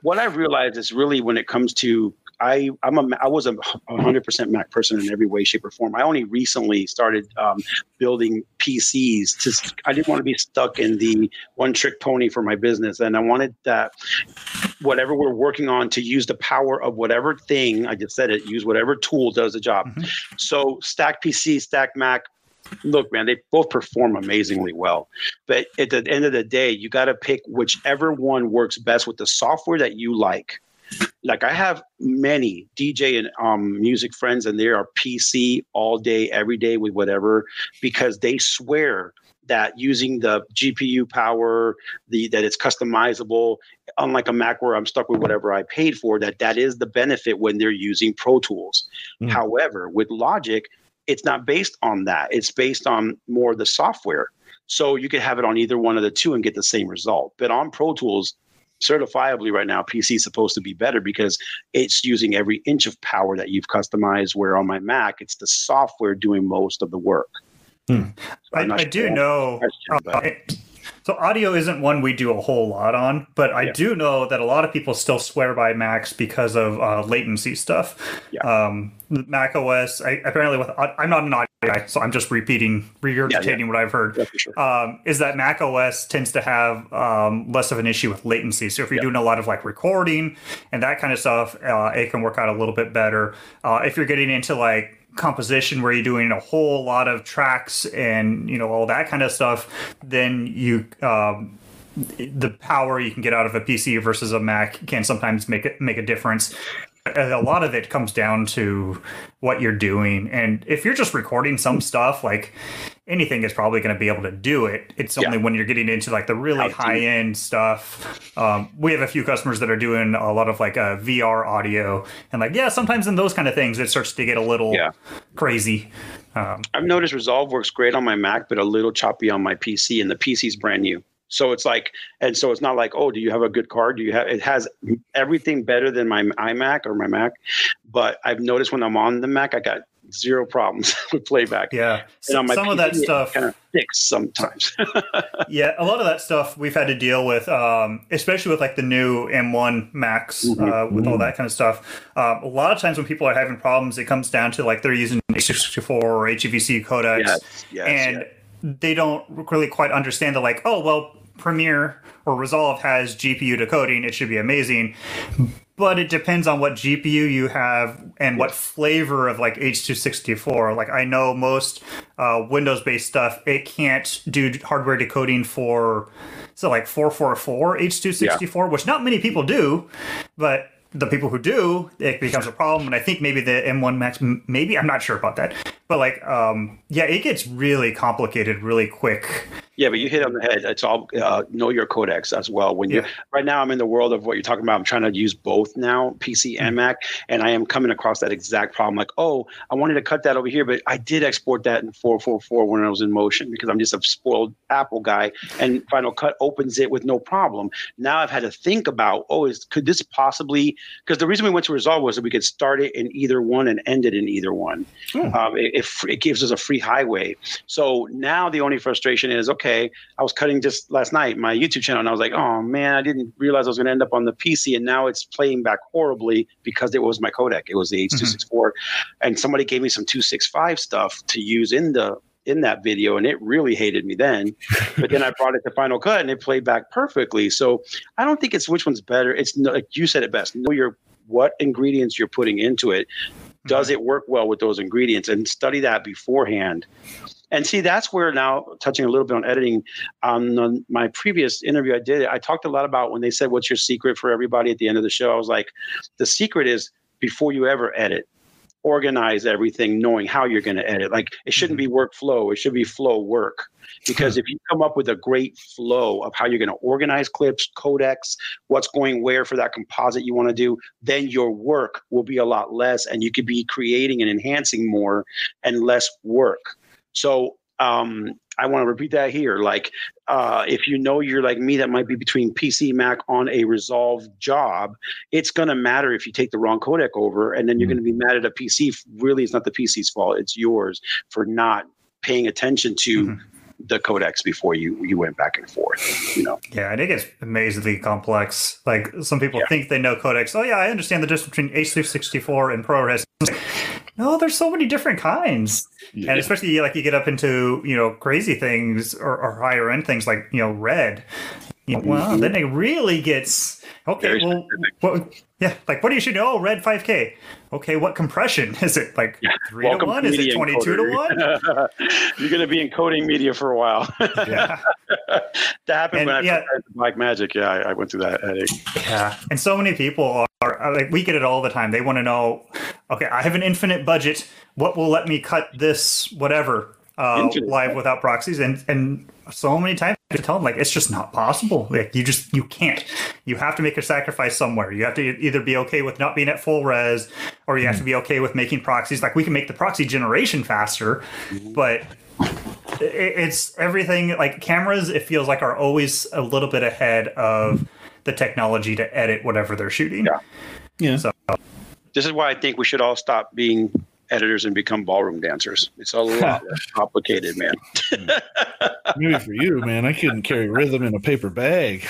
what I've realized is really when it comes to I I'm a I was a one hundred percent Mac person in every way, shape, or form. I only recently started um, building P Cs. To, I didn't want to be stuck in the one trick pony for my business, and I wanted that whatever we're working on to use the power of whatever thing I just said it. Use whatever tool does the job. Mm-hmm. So stack P C, stack Mac. Look, man, they both perform amazingly well. But at the end of the day, you got to pick whichever one works best with the software that you like. Like I have many D J and um, music friends, and they are P C all day, every day with whatever, because they swear that using the G P U power, the that it's customizable, unlike a Mac where I'm stuck with whatever I paid for, that that is the benefit when they're using Pro Tools. Mm. However, with Logic, it's not based on that. It's based on more the software. So you could have it on either one of the two and get the same result. But on Pro Tools, certifiably right now, P C is supposed to be better because it's using every inch of power that you've customized, where on my Mac, it's the software doing most of the work. Hmm. So I, sure I do know. Question, uh, so audio isn't one we do a whole lot on, but I yeah. do know that a lot of people still swear by Macs because of uh, latency stuff. Yeah. Um, Mac O S, I, apparently, with I'm not an audio guy, so I'm just repeating, regurgitating yeah, yeah. what I've heard, yeah, for sure. um, is that Mac O S tends to have um, less of an issue with latency. So if you're yeah. doing a lot of like recording and that kind of stuff, uh, it can work out a little bit better. Uh, if you're getting into like composition where you're doing a whole lot of tracks and, you know, all that kind of stuff, then you um, the power you can get out of a P C versus a Mac can sometimes make it make a difference. A lot of it comes down to what you're doing. And if you're just recording some stuff, like anything is probably going to be able to do it. It's only yeah. when you're getting into like the really high end stuff. Um, we have a few customers that are doing a lot of like uh, V R audio and like, yeah, sometimes in those kind of things, it starts to get a little yeah. crazy. Um, I've noticed Resolve works great on my Mac, but a little choppy on my P C, and the P C's brand new. So it's like, and so it's not like, oh, do you have a good card? Do you have, it has everything better than my iMac or my Mac. But I've noticed when I'm on the Mac, I got zero problems with playback. Yeah. And on my some P C, of that stuff kind of fixed sometimes. Yeah. A lot of that stuff we've had to deal with, um, especially with like the new M one Macs, mm-hmm. uh, with all that kind of stuff. Uh, a lot of times when people are having problems, it comes down to like they're using H two sixty-four or H E V C codecs. Yes, yes, and yes. they don't really quite understand the like, oh, well, Premiere or Resolve has G P U decoding. It should be amazing. But it depends on what G P U you have and yes. what flavor of like H two sixty-four. Like I know most uh, Windows-based stuff, it can't do hardware decoding for, so like four forty-four H two sixty-four, yeah. which not many people do, but the people who do, it becomes a problem. And I think maybe the M one Max, maybe, I'm not sure about that. But like, um, yeah, it gets really complicated really quick. Yeah, but you hit on the head. It's all uh, know your codecs as well. When you yeah. right now, I'm in the world of what you're talking about. I'm trying to use both now, P C and Mac, and I am coming across that exact problem. Like, oh, I wanted to cut that over here, but I did export that in four forty-four when I was in Motion because I'm just a spoiled Apple guy. And Final Cut opens it with no problem. Now I've had to think about, oh, is could this possibly? Because the reason we went to Resolve was that we could start it in either one and end it in either one. Hmm. Um, it, it, it gives us a free highway. So now the only frustration is, okay. Okay, I was cutting just last night my YouTube channel, and I was like, oh man, I didn't realize I was going to end up on the P C, and now it's playing back horribly because it was my codec. It was the H two sixty-four, mm-hmm. and somebody gave me some two sixty-five stuff to use in the in that video, and it really hated me then. But then I brought it to Final Cut, and it played back perfectly. So I don't think it's which one's better. It's no, like you said it best. Know your what ingredients you're putting into it. Does mm-hmm. it work well with those ingredients? And study that beforehand. And see, that's where now, touching a little bit on editing, um, on my previous interview I did, I talked a lot about when they said, what's your secret for everybody at the end of the show? I was like, the secret is before you ever edit, organize everything, knowing how you're going to edit. Like, it shouldn't be workflow. It should be flow work. Because if you come up with a great flow of how you're going to organize clips, codecs, what's going where for that composite you want to do, then your work will be a lot less, and you could be creating and enhancing more and less work. So um, I want to repeat that here. Like, uh, if you know you're like me, that might be between P C, Mac on a Resolve job, it's going to matter if you take the wrong codec over, and then you're going to be mad at a P C. Really, it's not the P C's fault. It's yours for not paying attention to mm-hmm. the codecs before you you went back and forth, you know? Yeah, and it gets amazingly complex. Like, some people yeah. think they know codecs. Oh, yeah, I understand the difference between H three sixty-four and ProRes. No, there's so many different kinds. Yeah. And especially, like, you get up into, you know, crazy things or, or higher end things like, you know, red. You know, wow, mm-hmm. then it really gets, okay, Very well, what, yeah, like, what do you should know? Red five K. Okay, what compression is it? Like yeah. three Welcome to one? Is it twenty-two encoder. To one? You're going to be encoding media for a while. yeah. That happened and when yeah, I prepared the Black Magic. Yeah, I, I went through that headache. Yeah. And so many people are, are, like, we get it all the time. They want to know, okay, I have an infinite budget. What will let me cut this, whatever, uh, live without proxies? And, and so many times I tell them, like, it's just not possible. Like, you just, you can't. You have to make a sacrifice somewhere. You have to either be okay with not being at full res, or you have to be okay with making proxies. Like, we can make the proxy generation faster, but it's everything. Like, cameras, it feels like, are always a little bit ahead of the technology to edit whatever they're shooting. Yeah. Yeah. So this is why I think we should all stop being editors and become ballroom dancers. It's a lot less complicated, man. Maybe for you, man. I couldn't carry rhythm in a paper bag.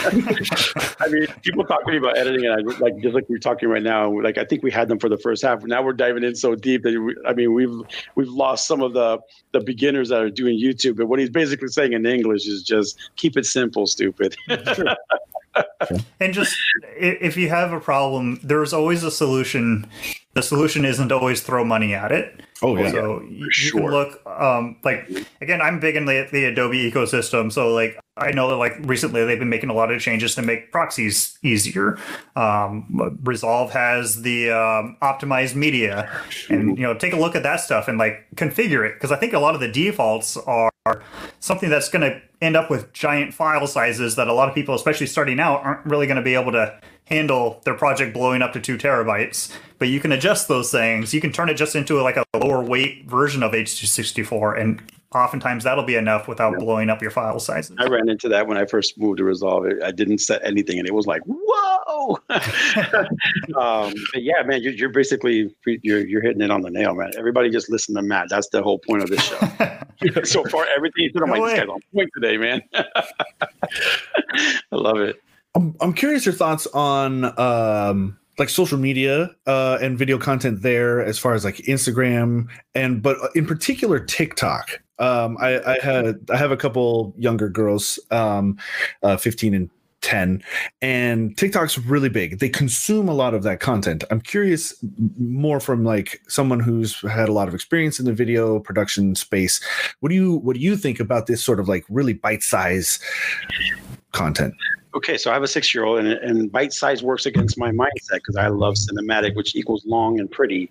I mean, people talk to me about editing, and I like just like we're talking right now. Like, I think we had them for the first half. Now we're diving in so deep that we, I mean, we've we've lost some of the the beginners that are doing YouTube. But what he's basically saying in English is just keep it simple, stupid. Sure. And just, if you have a problem, there's always a solution. The solution isn't always throw money at it. Oh, yeah. So you, sure. you can look, um, like, again, I'm big in the, the Adobe ecosystem. So, like, I know that, like, recently they've been making a lot of changes to make proxies easier. Um, Resolve has the um, optimized media. And, you know, take a look at that stuff and, like, configure it. Because I think a lot of the defaults are something that's going to end up with giant file sizes that a lot of people, especially starting out, aren't really going to be able to handle their project blowing up to two terabytes. But you can adjust those things. You can turn it just into like a lower weight version of H two sixty-four, and oftentimes that'll be enough without yeah. blowing up your file sizes. I ran into that when I first moved to Resolve. I didn't set anything, and it was like, whoa! um, but yeah, man, you're, you're basically you're you're hitting it on the nail, man. Everybody just listen to Matt. That's the whole point of this show. So far, everything he's doing, I'm like, this guy's on point today, man. I love it. I'm I'm curious your thoughts on um, like social media uh, and video content there, as far as like Instagram and but in particular TikTok. Um, I, I had I have a couple younger girls, um, uh, fifteen and ten, and TikTok's really big. They consume a lot of that content. I'm curious more from like someone who's had a lot of experience in the video production space. What do you what do you think about this sort of like really bite size content? Okay, so I have a six-year-old, and, and bite size works against my mindset because I love cinematic, which equals long and pretty.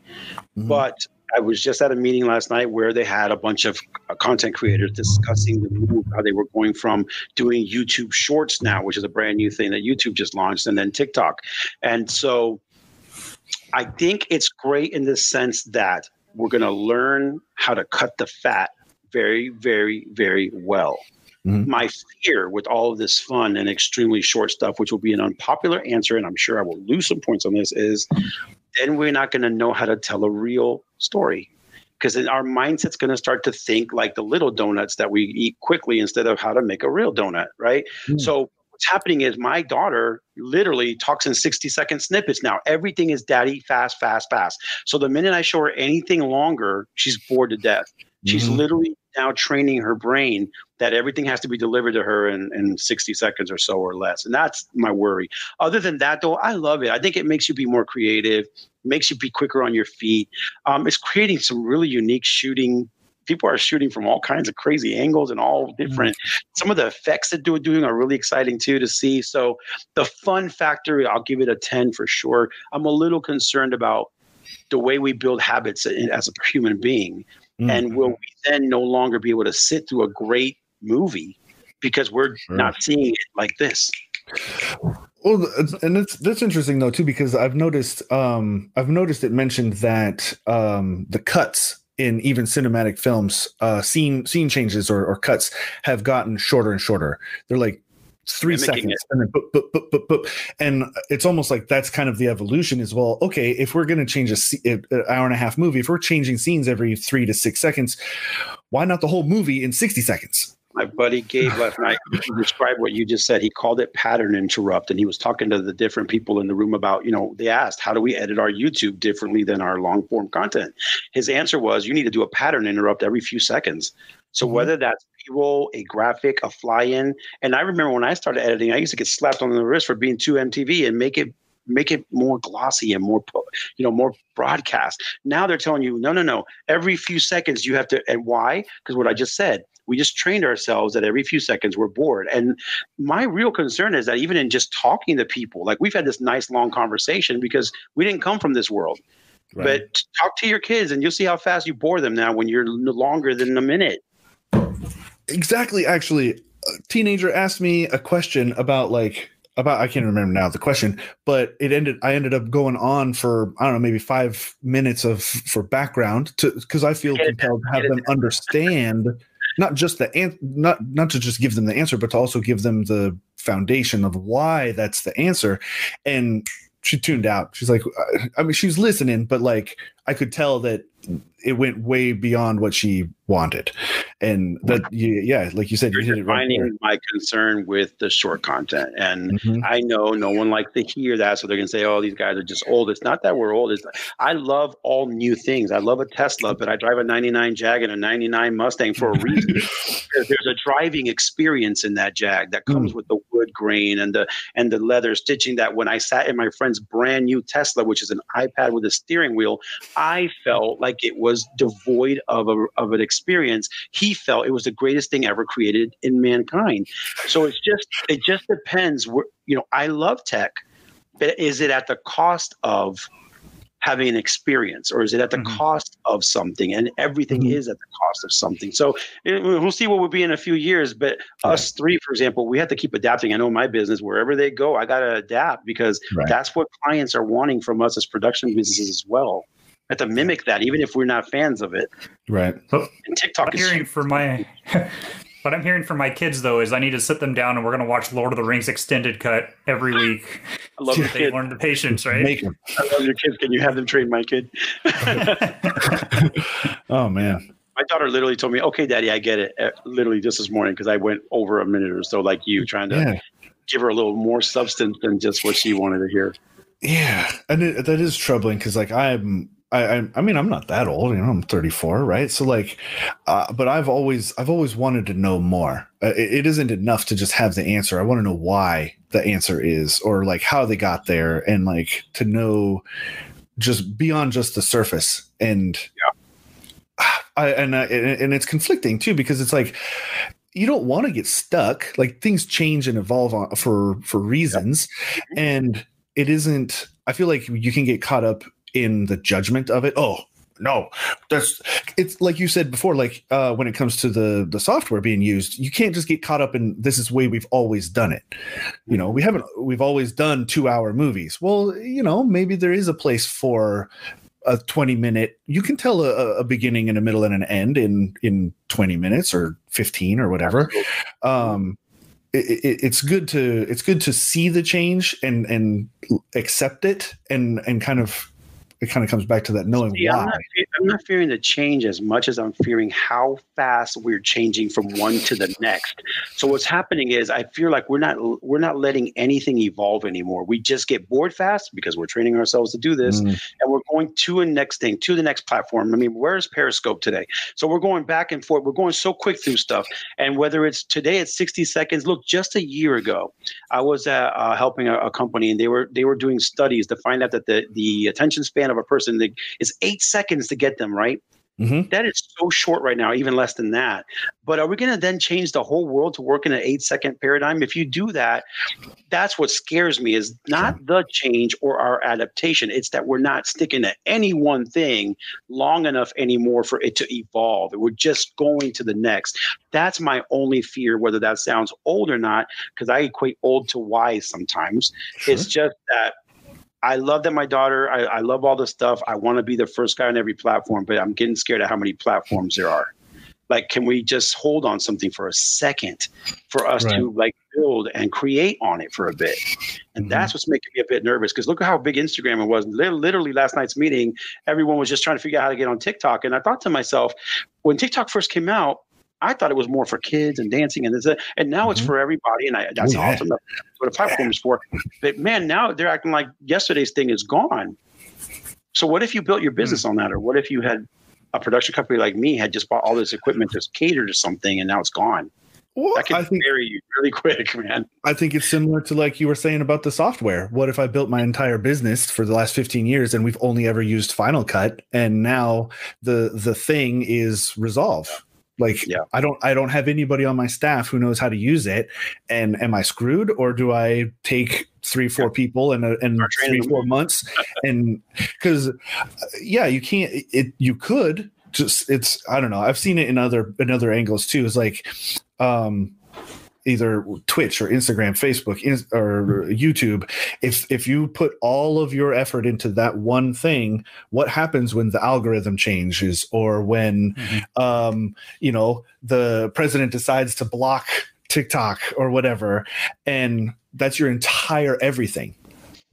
Mm-hmm. But I was just at a meeting last night where they had a bunch of uh, content creators discussing the move, how they were going from doing YouTube Shorts now, which is a brand new thing that YouTube just launched, and then TikTok. And so I think it's great in the sense that we're going to learn how to cut the fat very, very, very well. Mm-hmm. My fear with all of this fun and extremely short stuff, which will be an unpopular answer, and I'm sure I will lose some points on this, is then we're not going to know how to tell a real story. Because then our mindset's going to start to think like the little donuts that we eat quickly instead of how to make a real donut, right? Mm-hmm. So what's happening is my daughter literally talks in sixty-second snippets now. Everything is daddy fast, fast, fast. So the minute I show her anything longer, she's bored to death. She's mm-hmm. literally now training her brain that everything has to be delivered to her in, in sixty seconds or so or less. And that's my worry. Other than that, though, I love it. I think it makes you be more creative, makes you be quicker on your feet. Um, it's creating some really unique shooting. People are shooting from all kinds of crazy angles and all different. Mm-hmm. Some of the effects that they're doing are really exciting, too, to see. So the fun factor, I'll give it a ten for sure. I'm a little concerned about the way we build habits as a human being. Mm-hmm. And will we then no longer be able to sit through a great movie because we're sure. not seeing it like this? Well, and it's, that's interesting though too, because I've noticed um, I've noticed it mentioned that um, the cuts in even cinematic films, uh, scene scene changes or, or cuts have gotten shorter and shorter. They're like three seconds, it. and then boop, boop, boop, boop, boop. And it's almost like that's kind of the evolution as well. Okay, if we're going to change a an hour and a half movie, if we're changing scenes every three to six seconds, why not the whole movie in sixty seconds? My buddy Gabe last night described what you just said. He called it pattern interrupt, and he was talking to the different people in the room about, you know, they asked, how do we edit our YouTube differently than our long form content? His answer was, you need to do a pattern interrupt every few seconds. So mm-hmm. whether that's B-roll, a graphic, a fly-in, and I remember when I started editing, I used to get slapped on the wrist for being too M T V and make it make it more glossy and more, you know, more broadcast. Now they're telling you, no, no, no, every few seconds you have to, and why? Because what I just said. We just trained ourselves that every few seconds we're bored. And my real concern is that even in just talking to people, like we've had this nice long conversation because we didn't come from this world. Right. But talk to your kids and you'll see how fast you bore them now when you're longer than a minute. Exactly. Actually, a teenager asked me a question about like, about, I can't remember now the question, but it ended, I ended up going on for, I don't know, maybe five minutes of for background to, because I feel compelled to have them understand not just the an- not not to just give them the answer, but to also give them the foundation of why that's the answer. And she tuned out. She's like, I mean, she's listening, but like I could tell that it went way beyond what she wanted. And that, yeah, like you said, you're you hit it right there. My concern with the short content, and mm-hmm. I know no one likes to hear that, so they're gonna say, "Oh, these guys are just old." It's not that we're old. It's I love all new things. I love a Tesla, but I drive a ninety-nine Jag and a ninety-nine Mustang for a reason. There's a driving experience in that Jag that comes mm. with the wood grain and the and the leather stitching. That when I sat in my friend's brand new Tesla, which is an iPad with a steering wheel, I felt like it was devoid of a of an experience. He felt it was the greatest thing ever created in mankind. So it's just it just depends. Where, you know, I love tech, but is it at the cost of having an experience, or is it at the mm-hmm. cost of something? And everything mm-hmm. is at the cost of something. So it, we'll see what we'll be in a few years. But right. us three, for example, we have to keep adapting. I know my business, wherever they go, I got to adapt because right. that's what clients are wanting from us as production businesses as well. Have to mimic that, even if we're not fans of it, right? And TikTok I'm is hearing for my, what I'm hearing from my kids though is I need to sit them down and we're going to watch Lord of the Rings extended cut every week. I love so they kid. Learn the patience, right? Make them. I love your kids. Can you have them train my kid? Oh man, my daughter literally told me, "Okay, Daddy, I get it." Literally just this morning because I went over a minute or so, like you, trying to yeah. give her a little more substance than just what she wanted to hear. Yeah, and it, that is troubling because, like, I'm. I, I mean, I'm not that old, you know, I'm thirty-four, right? So like, uh, but I've always, I've always wanted to know more. Uh, it, it isn't enough to just have the answer. I want to know why the answer is, or like how they got there, and like to know just beyond just the surface. And yeah. I, and, I, and it's conflicting too, because it's like, you don't want to get stuck. Like things change and evolve on, for, for reasons. Yeah. And it isn't, I feel like you can get caught up in the judgment of it. Oh no, that's it's like you said before, like uh when it comes to the the software being used, you can't just get caught up in this is the way we've always done it. You know, we haven't we've always done two hour movies. Well, you know, maybe there is a place for a twenty minute. You can tell a, a beginning and a middle and an end in in twenty minutes or fifteen or whatever. um It, it, it's good to it's good to see the change and and accept it, and and kind of it kind of comes back to that knowing yeah, why. I'm not, I'm not fearing the change as much as I'm fearing how fast we're changing from one to the next. So what's happening is I feel like we're not we're not letting anything evolve anymore. We just get bored fast because we're training ourselves to do this, mm. and we're going to the next thing, to the next platform. I mean, where's Periscope today? So we're going back and forth. We're going so quick through stuff. And whether it's today at sixty seconds, look, just a year ago, I was uh, uh, helping a, a company, and they were they were doing studies to find out that the the attention span of a person that is eight seconds to get them right. Mm-hmm. That is so short right now, even less than that. But are we going to then change the whole world to work in an eight-second paradigm? If you do that, that's what scares me, is not sure. the change or our adaptation. It's that we're not sticking to any one thing long enough anymore for it to evolve. We're just going to the next. That's my only fear, whether that sounds old or not, because I equate old to wise sometimes. Sure. It's just that. I love that my daughter, I, I love all this stuff. I want to be the first guy on every platform, but I'm getting scared at how many platforms there are. Like, can we just hold on something for a second for us right. to like build and create on it for a bit? And mm-hmm. that's what's making me a bit nervous, because look at how big Instagram it was. Literally last night's meeting, everyone was just trying to figure out how to get on TikTok. And I thought to myself, when TikTok first came out, I thought it was more for kids and dancing and this, and now mm-hmm. it's for everybody. And I, that's Ooh, awesome. Yeah. That's what a platform is for. But man, now they're acting like yesterday's thing is gone. So what if you built your business mm-hmm. on that? Or what if you had a production company like me had just bought all this equipment to cater to something and now it's gone? Well, that can bury you really quick, man. I think it's similar to like you were saying about the software. What if I built my entire business for the last fifteen years and we've only ever used Final Cut, and now the the thing is Resolve? Like, yeah. I don't I don't have anybody on my staff who knows how to use it. And am I screwed, or do I take three, four yeah. people in, a, in three, four months? And because, yeah, you can't it. You could just it's I don't know. I've seen it in other in other angles, too. It's like um, either Twitch or Instagram, Facebook in, or YouTube. If if you put all of your effort into that one thing, what happens when the algorithm changes, or when, mm-hmm. um, you know, the president decides to block TikTok or whatever, and that's your entire everything?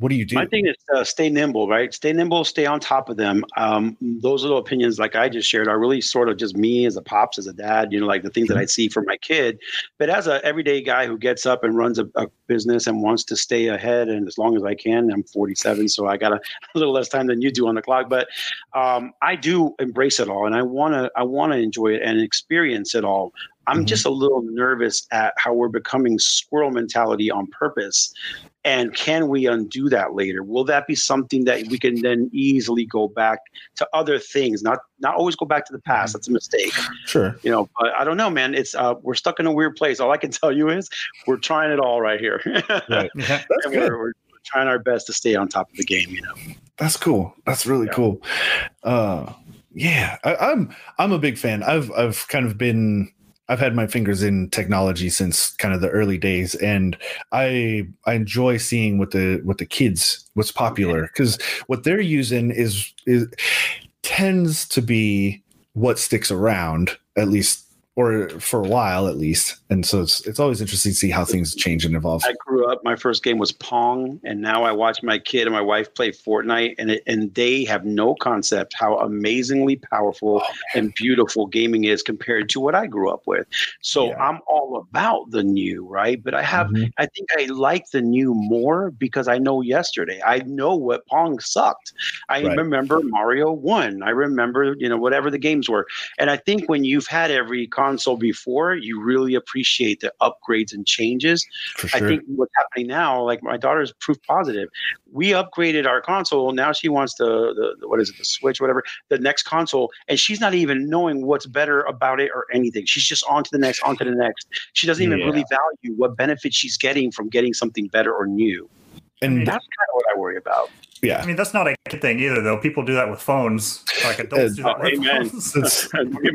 What do you do? My thing is uh, stay nimble, right? Stay nimble, stay on top of them. Um, those little opinions like I just shared are really sort of just me as a pops, as a dad, you know, like the things that I see for my kid. But as an everyday guy who gets up and runs a, a business and wants to stay ahead, and as long as I can, I'm forty-seven, so I got a, a little less time than you do on the clock. But um, I do embrace it all, and I want to I want to enjoy it and experience it all. I'm mm-hmm. just a little nervous at how we're becoming squirrel mentality on purpose. And can we undo that later? Will that be something that we can then easily go back to other things? Not not always go back to the past. That's a mistake. Sure. You know, but I don't know, man. It's uh, we're stuck in a weird place. All I can tell you is we're trying it all right here. Right. Yeah, that's and good. We're, we're trying our best to stay on top of the game, you know. That's cool. That's really yeah. cool. Uh, yeah, I, I'm I'm a big fan. I've I've kind of been. I've had my fingers in technology since kind of the early days, and I I enjoy seeing what the what the kids what's popular, because what they're using is is tends to be what sticks around, at least, or for a while at least. And so it's it's always interesting to see how things change and evolve. I grew up, my first game was Pong, and now I watch my kid and my wife play Fortnite, and it, and they have no concept how amazingly powerful oh, and beautiful gaming is compared to what I grew up with. So yeah. I'm all about the new, right? But I have mm-hmm. I think I like the new more because I know yesterday. I know what Pong sucked. I right. remember Mario one. I remember, you know, whatever the games were. And I think when you've had every conversation console before, you really appreciate the upgrades and changes. Sure. I think what's happening now, like my daughter's proof positive. We upgraded our console. Now she wants the, the what is it, the Switch, whatever, the next console, and she's not even knowing what's better about it or anything. She's just on to the next, on to the next. She doesn't even yeah. really value what benefit she's getting from getting something better or new. And I mean, that's kind of what I worry about. Yeah, I mean, that's not a good thing either, though. People do that with phones. Like adults do that with amen. Phones.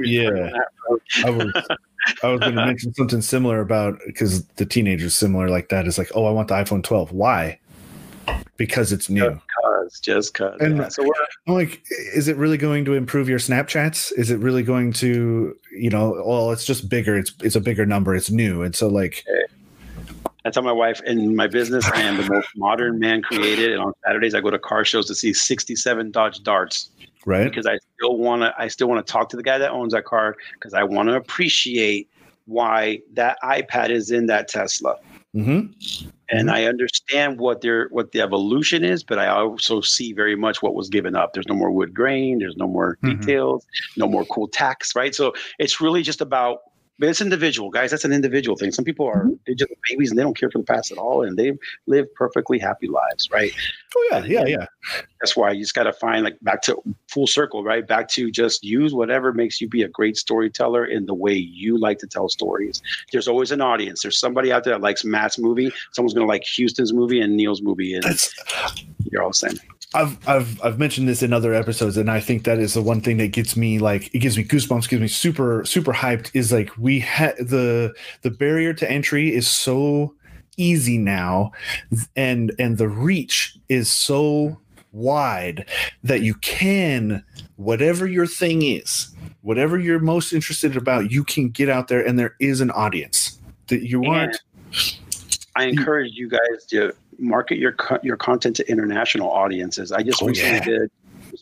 yeah, I was, I was going to mention something similar about, because the teenagers similar like that is like, oh, I want the iPhone twelve. Why? Because it's new. Cause, just cause. And yeah. so I'm like, is it really going to improve your Snapchats? Is it really going to, you know? Well, it's just bigger. It's it's a bigger number. It's new, and so like. Okay. I tell my wife, in my business, I am the most modern man created. And on Saturdays, I go to car shows to see sixty-seven Dodge Darts. Right. Because I still want to I still want to talk to the guy that owns that car, because I want to appreciate why that iPad is in that Tesla. Mm-hmm. And I understand what their what the evolution is, but I also see very much what was given up. There's no more wood grain. There's no more mm-hmm. details, no more cool tacks. Right. So it's really just about But it's individual, guys. That's an individual thing. Some people are mm-hmm. digital babies and they don't care for the past at all, and they live perfectly happy lives, right? Oh yeah, yeah, yeah. That's why you just got to find, like, back to full circle, right? Back to just use whatever makes you be a great storyteller in the way you like to tell stories. There's always an audience. There's somebody out there that likes Matt's movie. Someone's going to like Houston's movie and Neil's movie, and that's, you're all the same. I've I've I've mentioned this in other episodes, and I think that is the one thing that gets me, like, it gives me goosebumps, gives me super super hyped. Is like we had the the barrier to entry is so easy now, and and the reach is so wide that you can, whatever your thing is, whatever you're most interested about, you can get out there, and there is an audience that you want. I encourage you guys to market your your content to international audiences. I just oh, recently yeah. did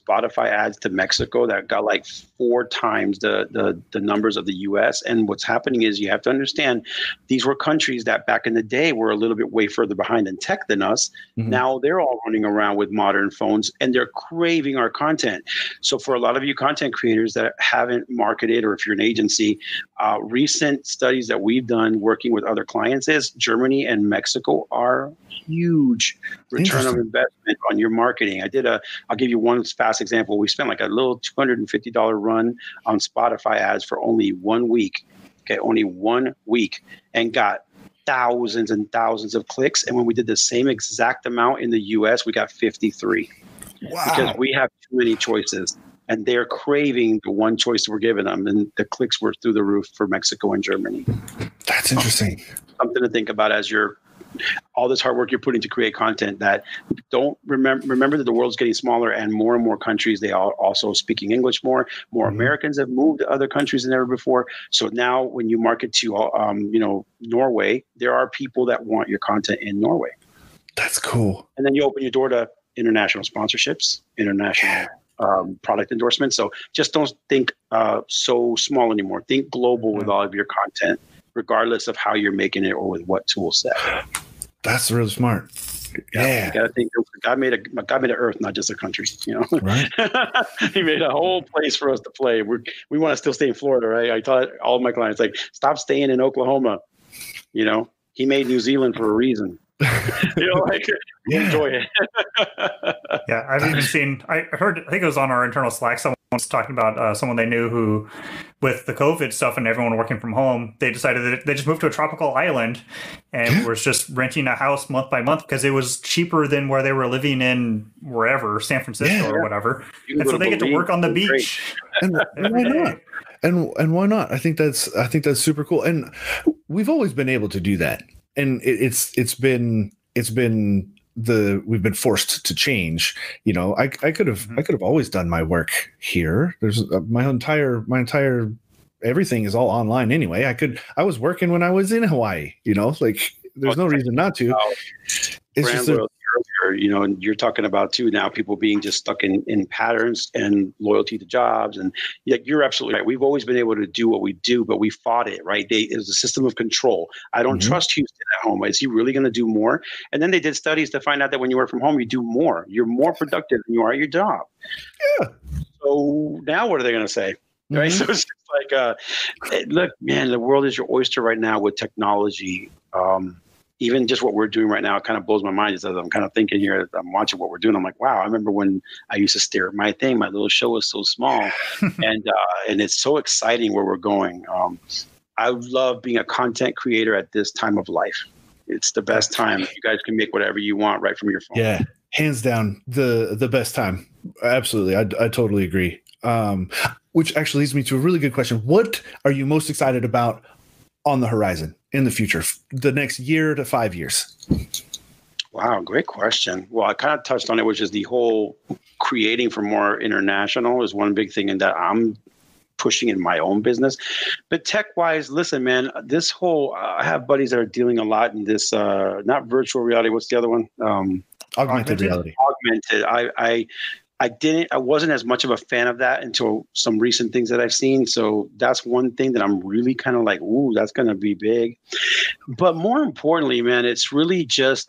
Spotify ads to Mexico that got like four times the, the the numbers of the U S. And what's happening is, you have to understand, these were countries that back in the day were a little bit way further behind in tech than us. Mm-hmm. Now they're all running around with modern phones, and they're craving our content. So for a lot of you content creators that haven't marketed, or if you're an agency, uh, recent studies that we've done working with other clients is Germany and Mexico are huge return of investment on your marketing. I did a, I'll give you one fast example. We spent like a little two hundred fifty dollars run on Spotify ads for only one week. Okay. Only one week, and got thousands and thousands of clicks. And when we did the same exact amount in the U S, we got fifty-three. Wow. Because we have too many choices, and they're craving the one choice we're giving them. And the clicks were through the roof for Mexico and Germany. That's interesting. Something to think about as you're, all this hard work you're putting to create content. That don't remember remember that the world's getting smaller, and more and more countries, they are also speaking English more. More mm-hmm. Americans have moved to other countries than ever before. So now when you market to um, you know, Norway, there are people that want your content in Norway. That's cool. And then you open your door to international sponsorships, international yeah. um, product endorsements. So just don't think uh, so small anymore. Think global mm-hmm. with all of your content, regardless of how you're making it or with what tool set. That's really smart. Yeah, yeah. You gotta think, God made a God made an earth, not just a country. You know, right? He made a whole place for us to play. We we want to still stay in Florida, right? I taught all my clients, like, stop staying in Oklahoma. You know, he made New Zealand for a reason. You know, like, yeah. enjoy it. Yeah, I've even seen. I heard. I think it was on our internal Slack. Someone was talking about uh, someone they knew who, with the COVID stuff and everyone working from home, they decided that they just moved to a tropical island and was just renting a house month by month because it was cheaper than where they were living in wherever, San Francisco yeah. or whatever. You and so they get to work on the beach. And, and why not? And and why not? I think that's I think that's super cool. And we've always been able to do that. And it, it's it's been it's been the we've been forced to change. You know, I I could have I could have always done my work here. There's uh, my entire my entire everything is all online anyway. I could I was working when I was in Hawaii. You know, like, there's no reason not to. It's just a, you know, and you're talking about too now people being just stuck in, in patterns and loyalty to jobs. And yeah, you're absolutely right. We've always been able to do what we do, but we fought it, right? They, it was a system of control. I don't mm-hmm. trust Houston at home. Is he really going to do more? And then they did studies to find out that when you work from home, you do more. You're more productive than you are at your job. Yeah. So now what are they going to say? Mm-hmm. Right? So it's just like, uh, look, man, the world is your oyster right now with technology. Um, Even just what we're doing right now, it kind of blows my mind. As I'm kind of thinking here, I'm watching what we're doing. I'm like, wow, I remember when I used to stare at my thing. My little show was so small. and uh, and it's so exciting where we're going. Um, I love being a content creator at this time of life. It's the best time. You guys can make whatever you want right from your phone. Yeah, hands down, the the best time. Absolutely. I, I totally agree. Um, which actually leads me to a really good question. What are you most excited about on the horizon in the future, the next year to five years? Wow, great question. Well, I kind of touched on it, which is the whole creating for more international is one big thing in that I'm pushing in my own business. But tech-wise, listen, man, this whole, uh, I have buddies that are dealing a lot in this, uh, not virtual reality, what's the other one? Um, augmented, augmented reality. Augmented. I, I, I didn't, I wasn't as much of a fan of that until some recent things that I've seen. So that's one thing that I'm really kind of like, ooh, that's going to be big. But more importantly, man, it's really just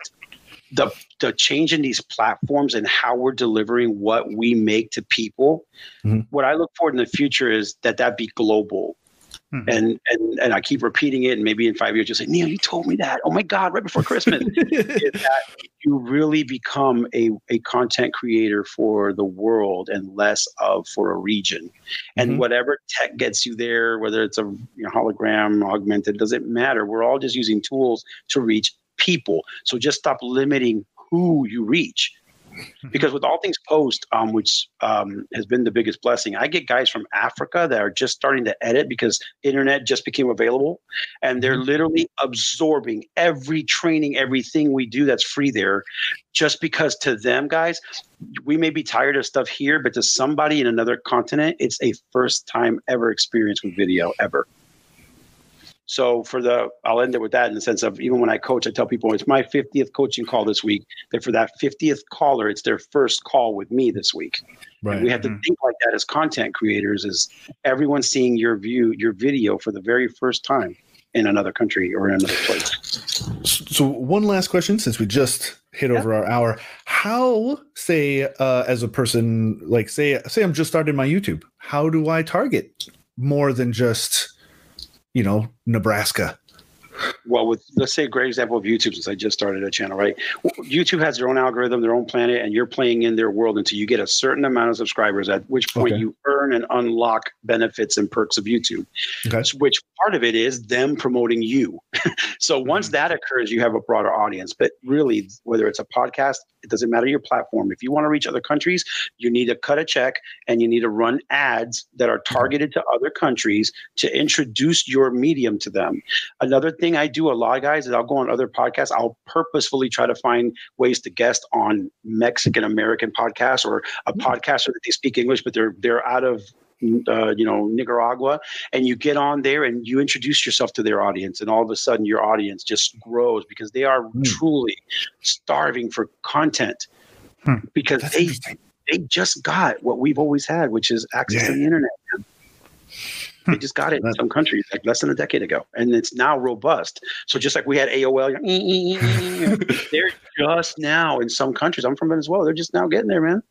the the change in these platforms and how we're delivering what we make to people. Mm-hmm. What I look forward in the future is that that be global. Mm-hmm. And, and and I keep repeating it. And maybe in five years, you'll say, Neil, you told me that. Oh, my God, right before Christmas. That you really become a, a content creator for the world and less of for a region. And mm-hmm. whatever tech gets you there, whether it's a you know, hologram, augmented, doesn't matter. We're all just using tools to reach people. So just stop limiting who you reach. Because with All Things Post, um, which um, has been the biggest blessing, I get guys from Africa that are just starting to edit because internet just became available. And they're literally absorbing every training, everything we do that's free there. Just because to them, guys, we may be tired of stuff here, but to somebody in another continent, it's a first time ever experience with video ever. So for the, I'll end it with that in the sense of even when I coach, I tell people it's my fiftieth coaching call this week. That for that fiftieth caller, it's their first call with me this week. Right. And we have to think like that as content creators, is everyone seeing your view, your video for the very first time in another country or in another place. So one last question, since we just hit yeah. over our hour, how say uh, as a person, like say, say I'm just starting my YouTube, how do I target more than just, you know, Nebraska? Well, with let's say a great example of YouTube, since I just started a channel, right? YouTube has their own algorithm, their own planet, and you're playing in their world until you get a certain amount of subscribers, at which point okay. you earn and unlock benefits and perks of YouTube, okay. which part of it is them promoting you. So once mm-hmm. that occurs, you have a broader audience. But really, whether it's a podcast, it doesn't matter your platform. If you want to reach other countries, you need to cut a check and you need to run ads that are targeted to other countries to introduce your medium to them. Another thing I do a lot, guys, is I'll go on other podcasts. I'll purposefully try to find ways to guest on Mexican-American podcasts or a mm-hmm. podcaster that they speak English, but they're they're out of Uh, you know, Nicaragua, and you get on there and you introduce yourself to their audience, and all of a sudden your audience just grows because they are mm. truly starving for content hmm. because That's they they just got what we've always had, which is access yeah. to the internet. They just got it in some countries like less than a decade ago, and it's now robust. So just like we had A O L, like, they're just now in some countries. I'm from Venezuela. They're just now getting there, man.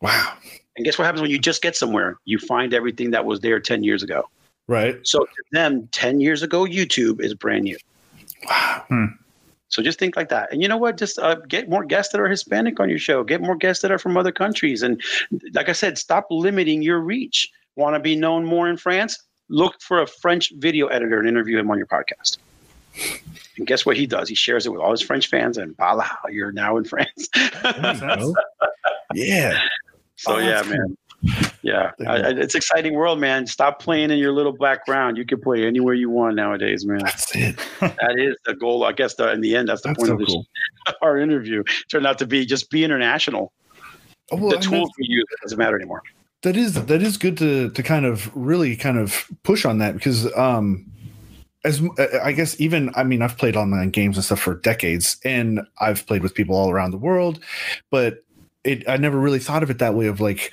Wow. And guess what happens when you just get somewhere? You find everything that was there ten years ago. Right. So to them, ten years ago, YouTube is brand new. Wow. Hmm. So just think like that. And you know what? Just uh, get more guests that are Hispanic on your show. Get more guests that are from other countries. And like I said, stop limiting your reach. Want to be known more in France? Look for a French video editor and interview him on your podcast. And guess what he does? He shares it with all his French fans, and voila, you're now in France. Yeah. So, oh, yeah, man. Yeah. I, I, it's exciting world, man. Stop playing in your little background. You can play anywhere you want nowadays, man. That's it. That is the goal. I guess the, in the end, that's the that's point so of this, cool. our interview. Turned out to be just be international. Oh, well, the I tools we use doesn't matter anymore. That is that is good to to kind of really kind of push on that because um, as I guess even I mean, I've played online games and stuff for decades, and I've played with people all around the world, but It, I never really thought of it that way of like,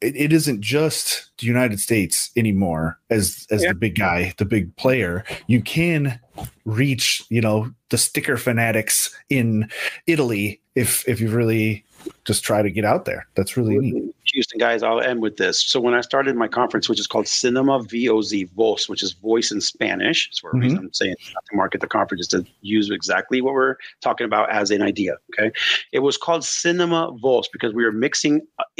it, it isn't just the United States anymore as, as yeah. the big guy, the big player. You can reach, you know, the sticker fanatics in Italy if if you really just try to get out there. That's really neat. Houston, guys, I'll end with this. So when I started my conference, which is called Cinema V O Z, Voz, which is voice in Spanish. It's for a reason I'm saying not to market the conference, is to use exactly what we're talking about as an idea, okay? It was called Cinema V O Z because we were mixing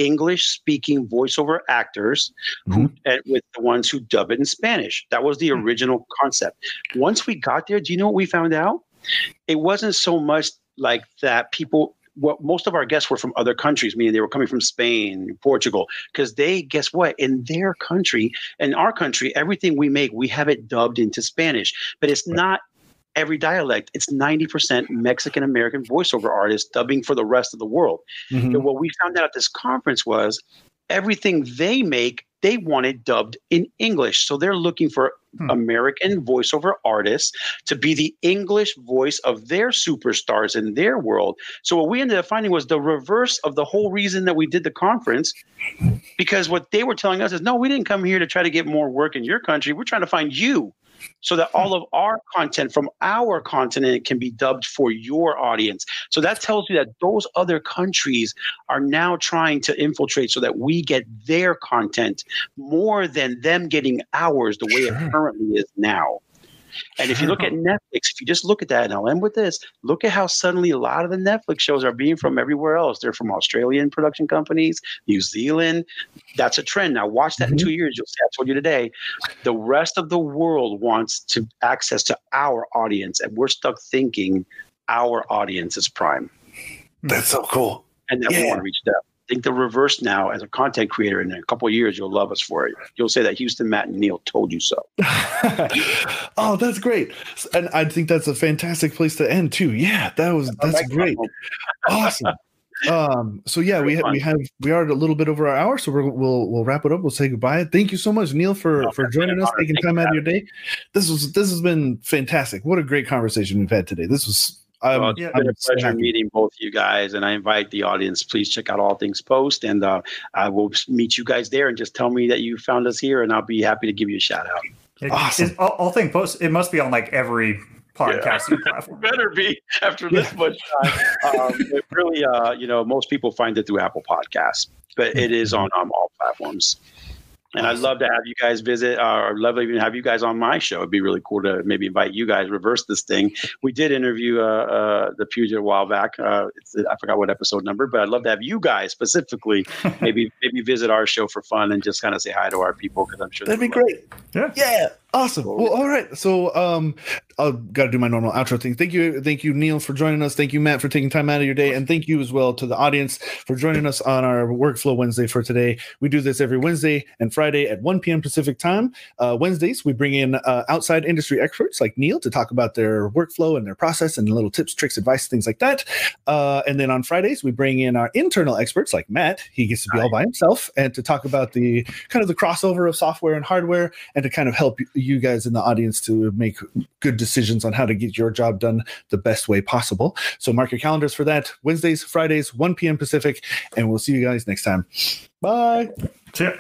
English-speaking voiceover actors mm-hmm. who, and with the ones who dub it in Spanish. That was the mm-hmm. original concept. Once we got there, do you know what we found out? It wasn't so much like that people – well, most of our guests were from other countries, meaning they were coming from Spain, Portugal, because they, guess what, in their country, in our country, everything we make, we have it dubbed into Spanish. But it's right. not every dialect. It's ninety percent Mexican-American voiceover artists dubbing for the rest of the world. Mm-hmm. And what we found out at this conference was everything they make, they want it dubbed in English. So they're looking for hmm. American voiceover artists to be the English voice of their superstars in their world. So what we ended up finding was the reverse of the whole reason that we did the conference, because what they were telling us is, no, we didn't come here to try to get more work in your country. We're trying to find you. so that all of our content from our continent can be dubbed for your audience. So that tells you that those other countries are now trying to infiltrate so that we get their content more than them getting ours the way sure. it currently is now. And if you look at Netflix, if you just look at that, and I'll end with this, look at how suddenly a lot of the Netflix shows are being from everywhere else. They're from Australian production companies, New Zealand. That's a trend. Now watch that in two years. You'll see, I told you today, the rest of the world wants to access to our audience, and we're stuck thinking our audience is prime. That's so cool. And then yeah. we want to reach them. Think the reverse now as a content creator. In a couple of years, you'll love us for it. You'll say that Houston, Matt, and Neil told you so. Oh, that's great. And I think that's a fantastic place to end too. Yeah, that was, that's great. Awesome. Um, so yeah, we, ha- we have, we are a little bit over our hour, so we're, we'll, we'll wrap it up. We'll say goodbye. Thank you so much, Neil, for, oh, for joining us, taking Thank time out of your day. This was, this has been fantastic. What a great conversation we've had today. This was Um, well, it's yeah, been a pleasure happy. meeting both you guys, and I invite the audience, please check out All Things Post, and uh, I will meet you guys there, and just tell me that you found us here, and I'll be happy to give you a shout out. It, awesome. All, all Things Post, it must be on like every podcasting yeah. platform. Better be after yeah. this much time. Um, it really, uh, you know, most people find it through Apple Podcasts, but it is on um, all platforms. And I'd love to have you guys visit, uh, or love to even have you guys on my show. It'd be really cool to maybe invite you guys, reverse this thing. We did interview uh, uh, the Puget a while back. Uh, it's, I forgot what episode number, but I'd love to have you guys specifically maybe maybe visit our show for fun and just kind of say hi to our people, because I'm sure that'd be great. Yeah. Yeah. Awesome. Well, all right. So um, I've got to do my normal outro thing. Thank you. Thank you, Neil, for joining us. Thank you, Matt, for taking time out of your day. And thank you as well to the audience for joining us on our Workflow Wednesday for today. We do this every Wednesday and Friday at one p.m. Pacific time. Uh, Wednesdays, we bring in uh, outside industry experts like Neil to talk about their workflow and their process and little tips, tricks, advice, things like that. Uh, and then on Fridays, we bring in our internal experts like Matt. He gets to be all by himself and to talk about the kind of the crossover of software and hardware, and to kind of help you you guys in the audience to make good decisions on how to get your job done the best way possible. So mark your calendars for that. Wednesdays, Fridays, one p.m. Pacific, and we'll see you guys next time. Bye. See ya.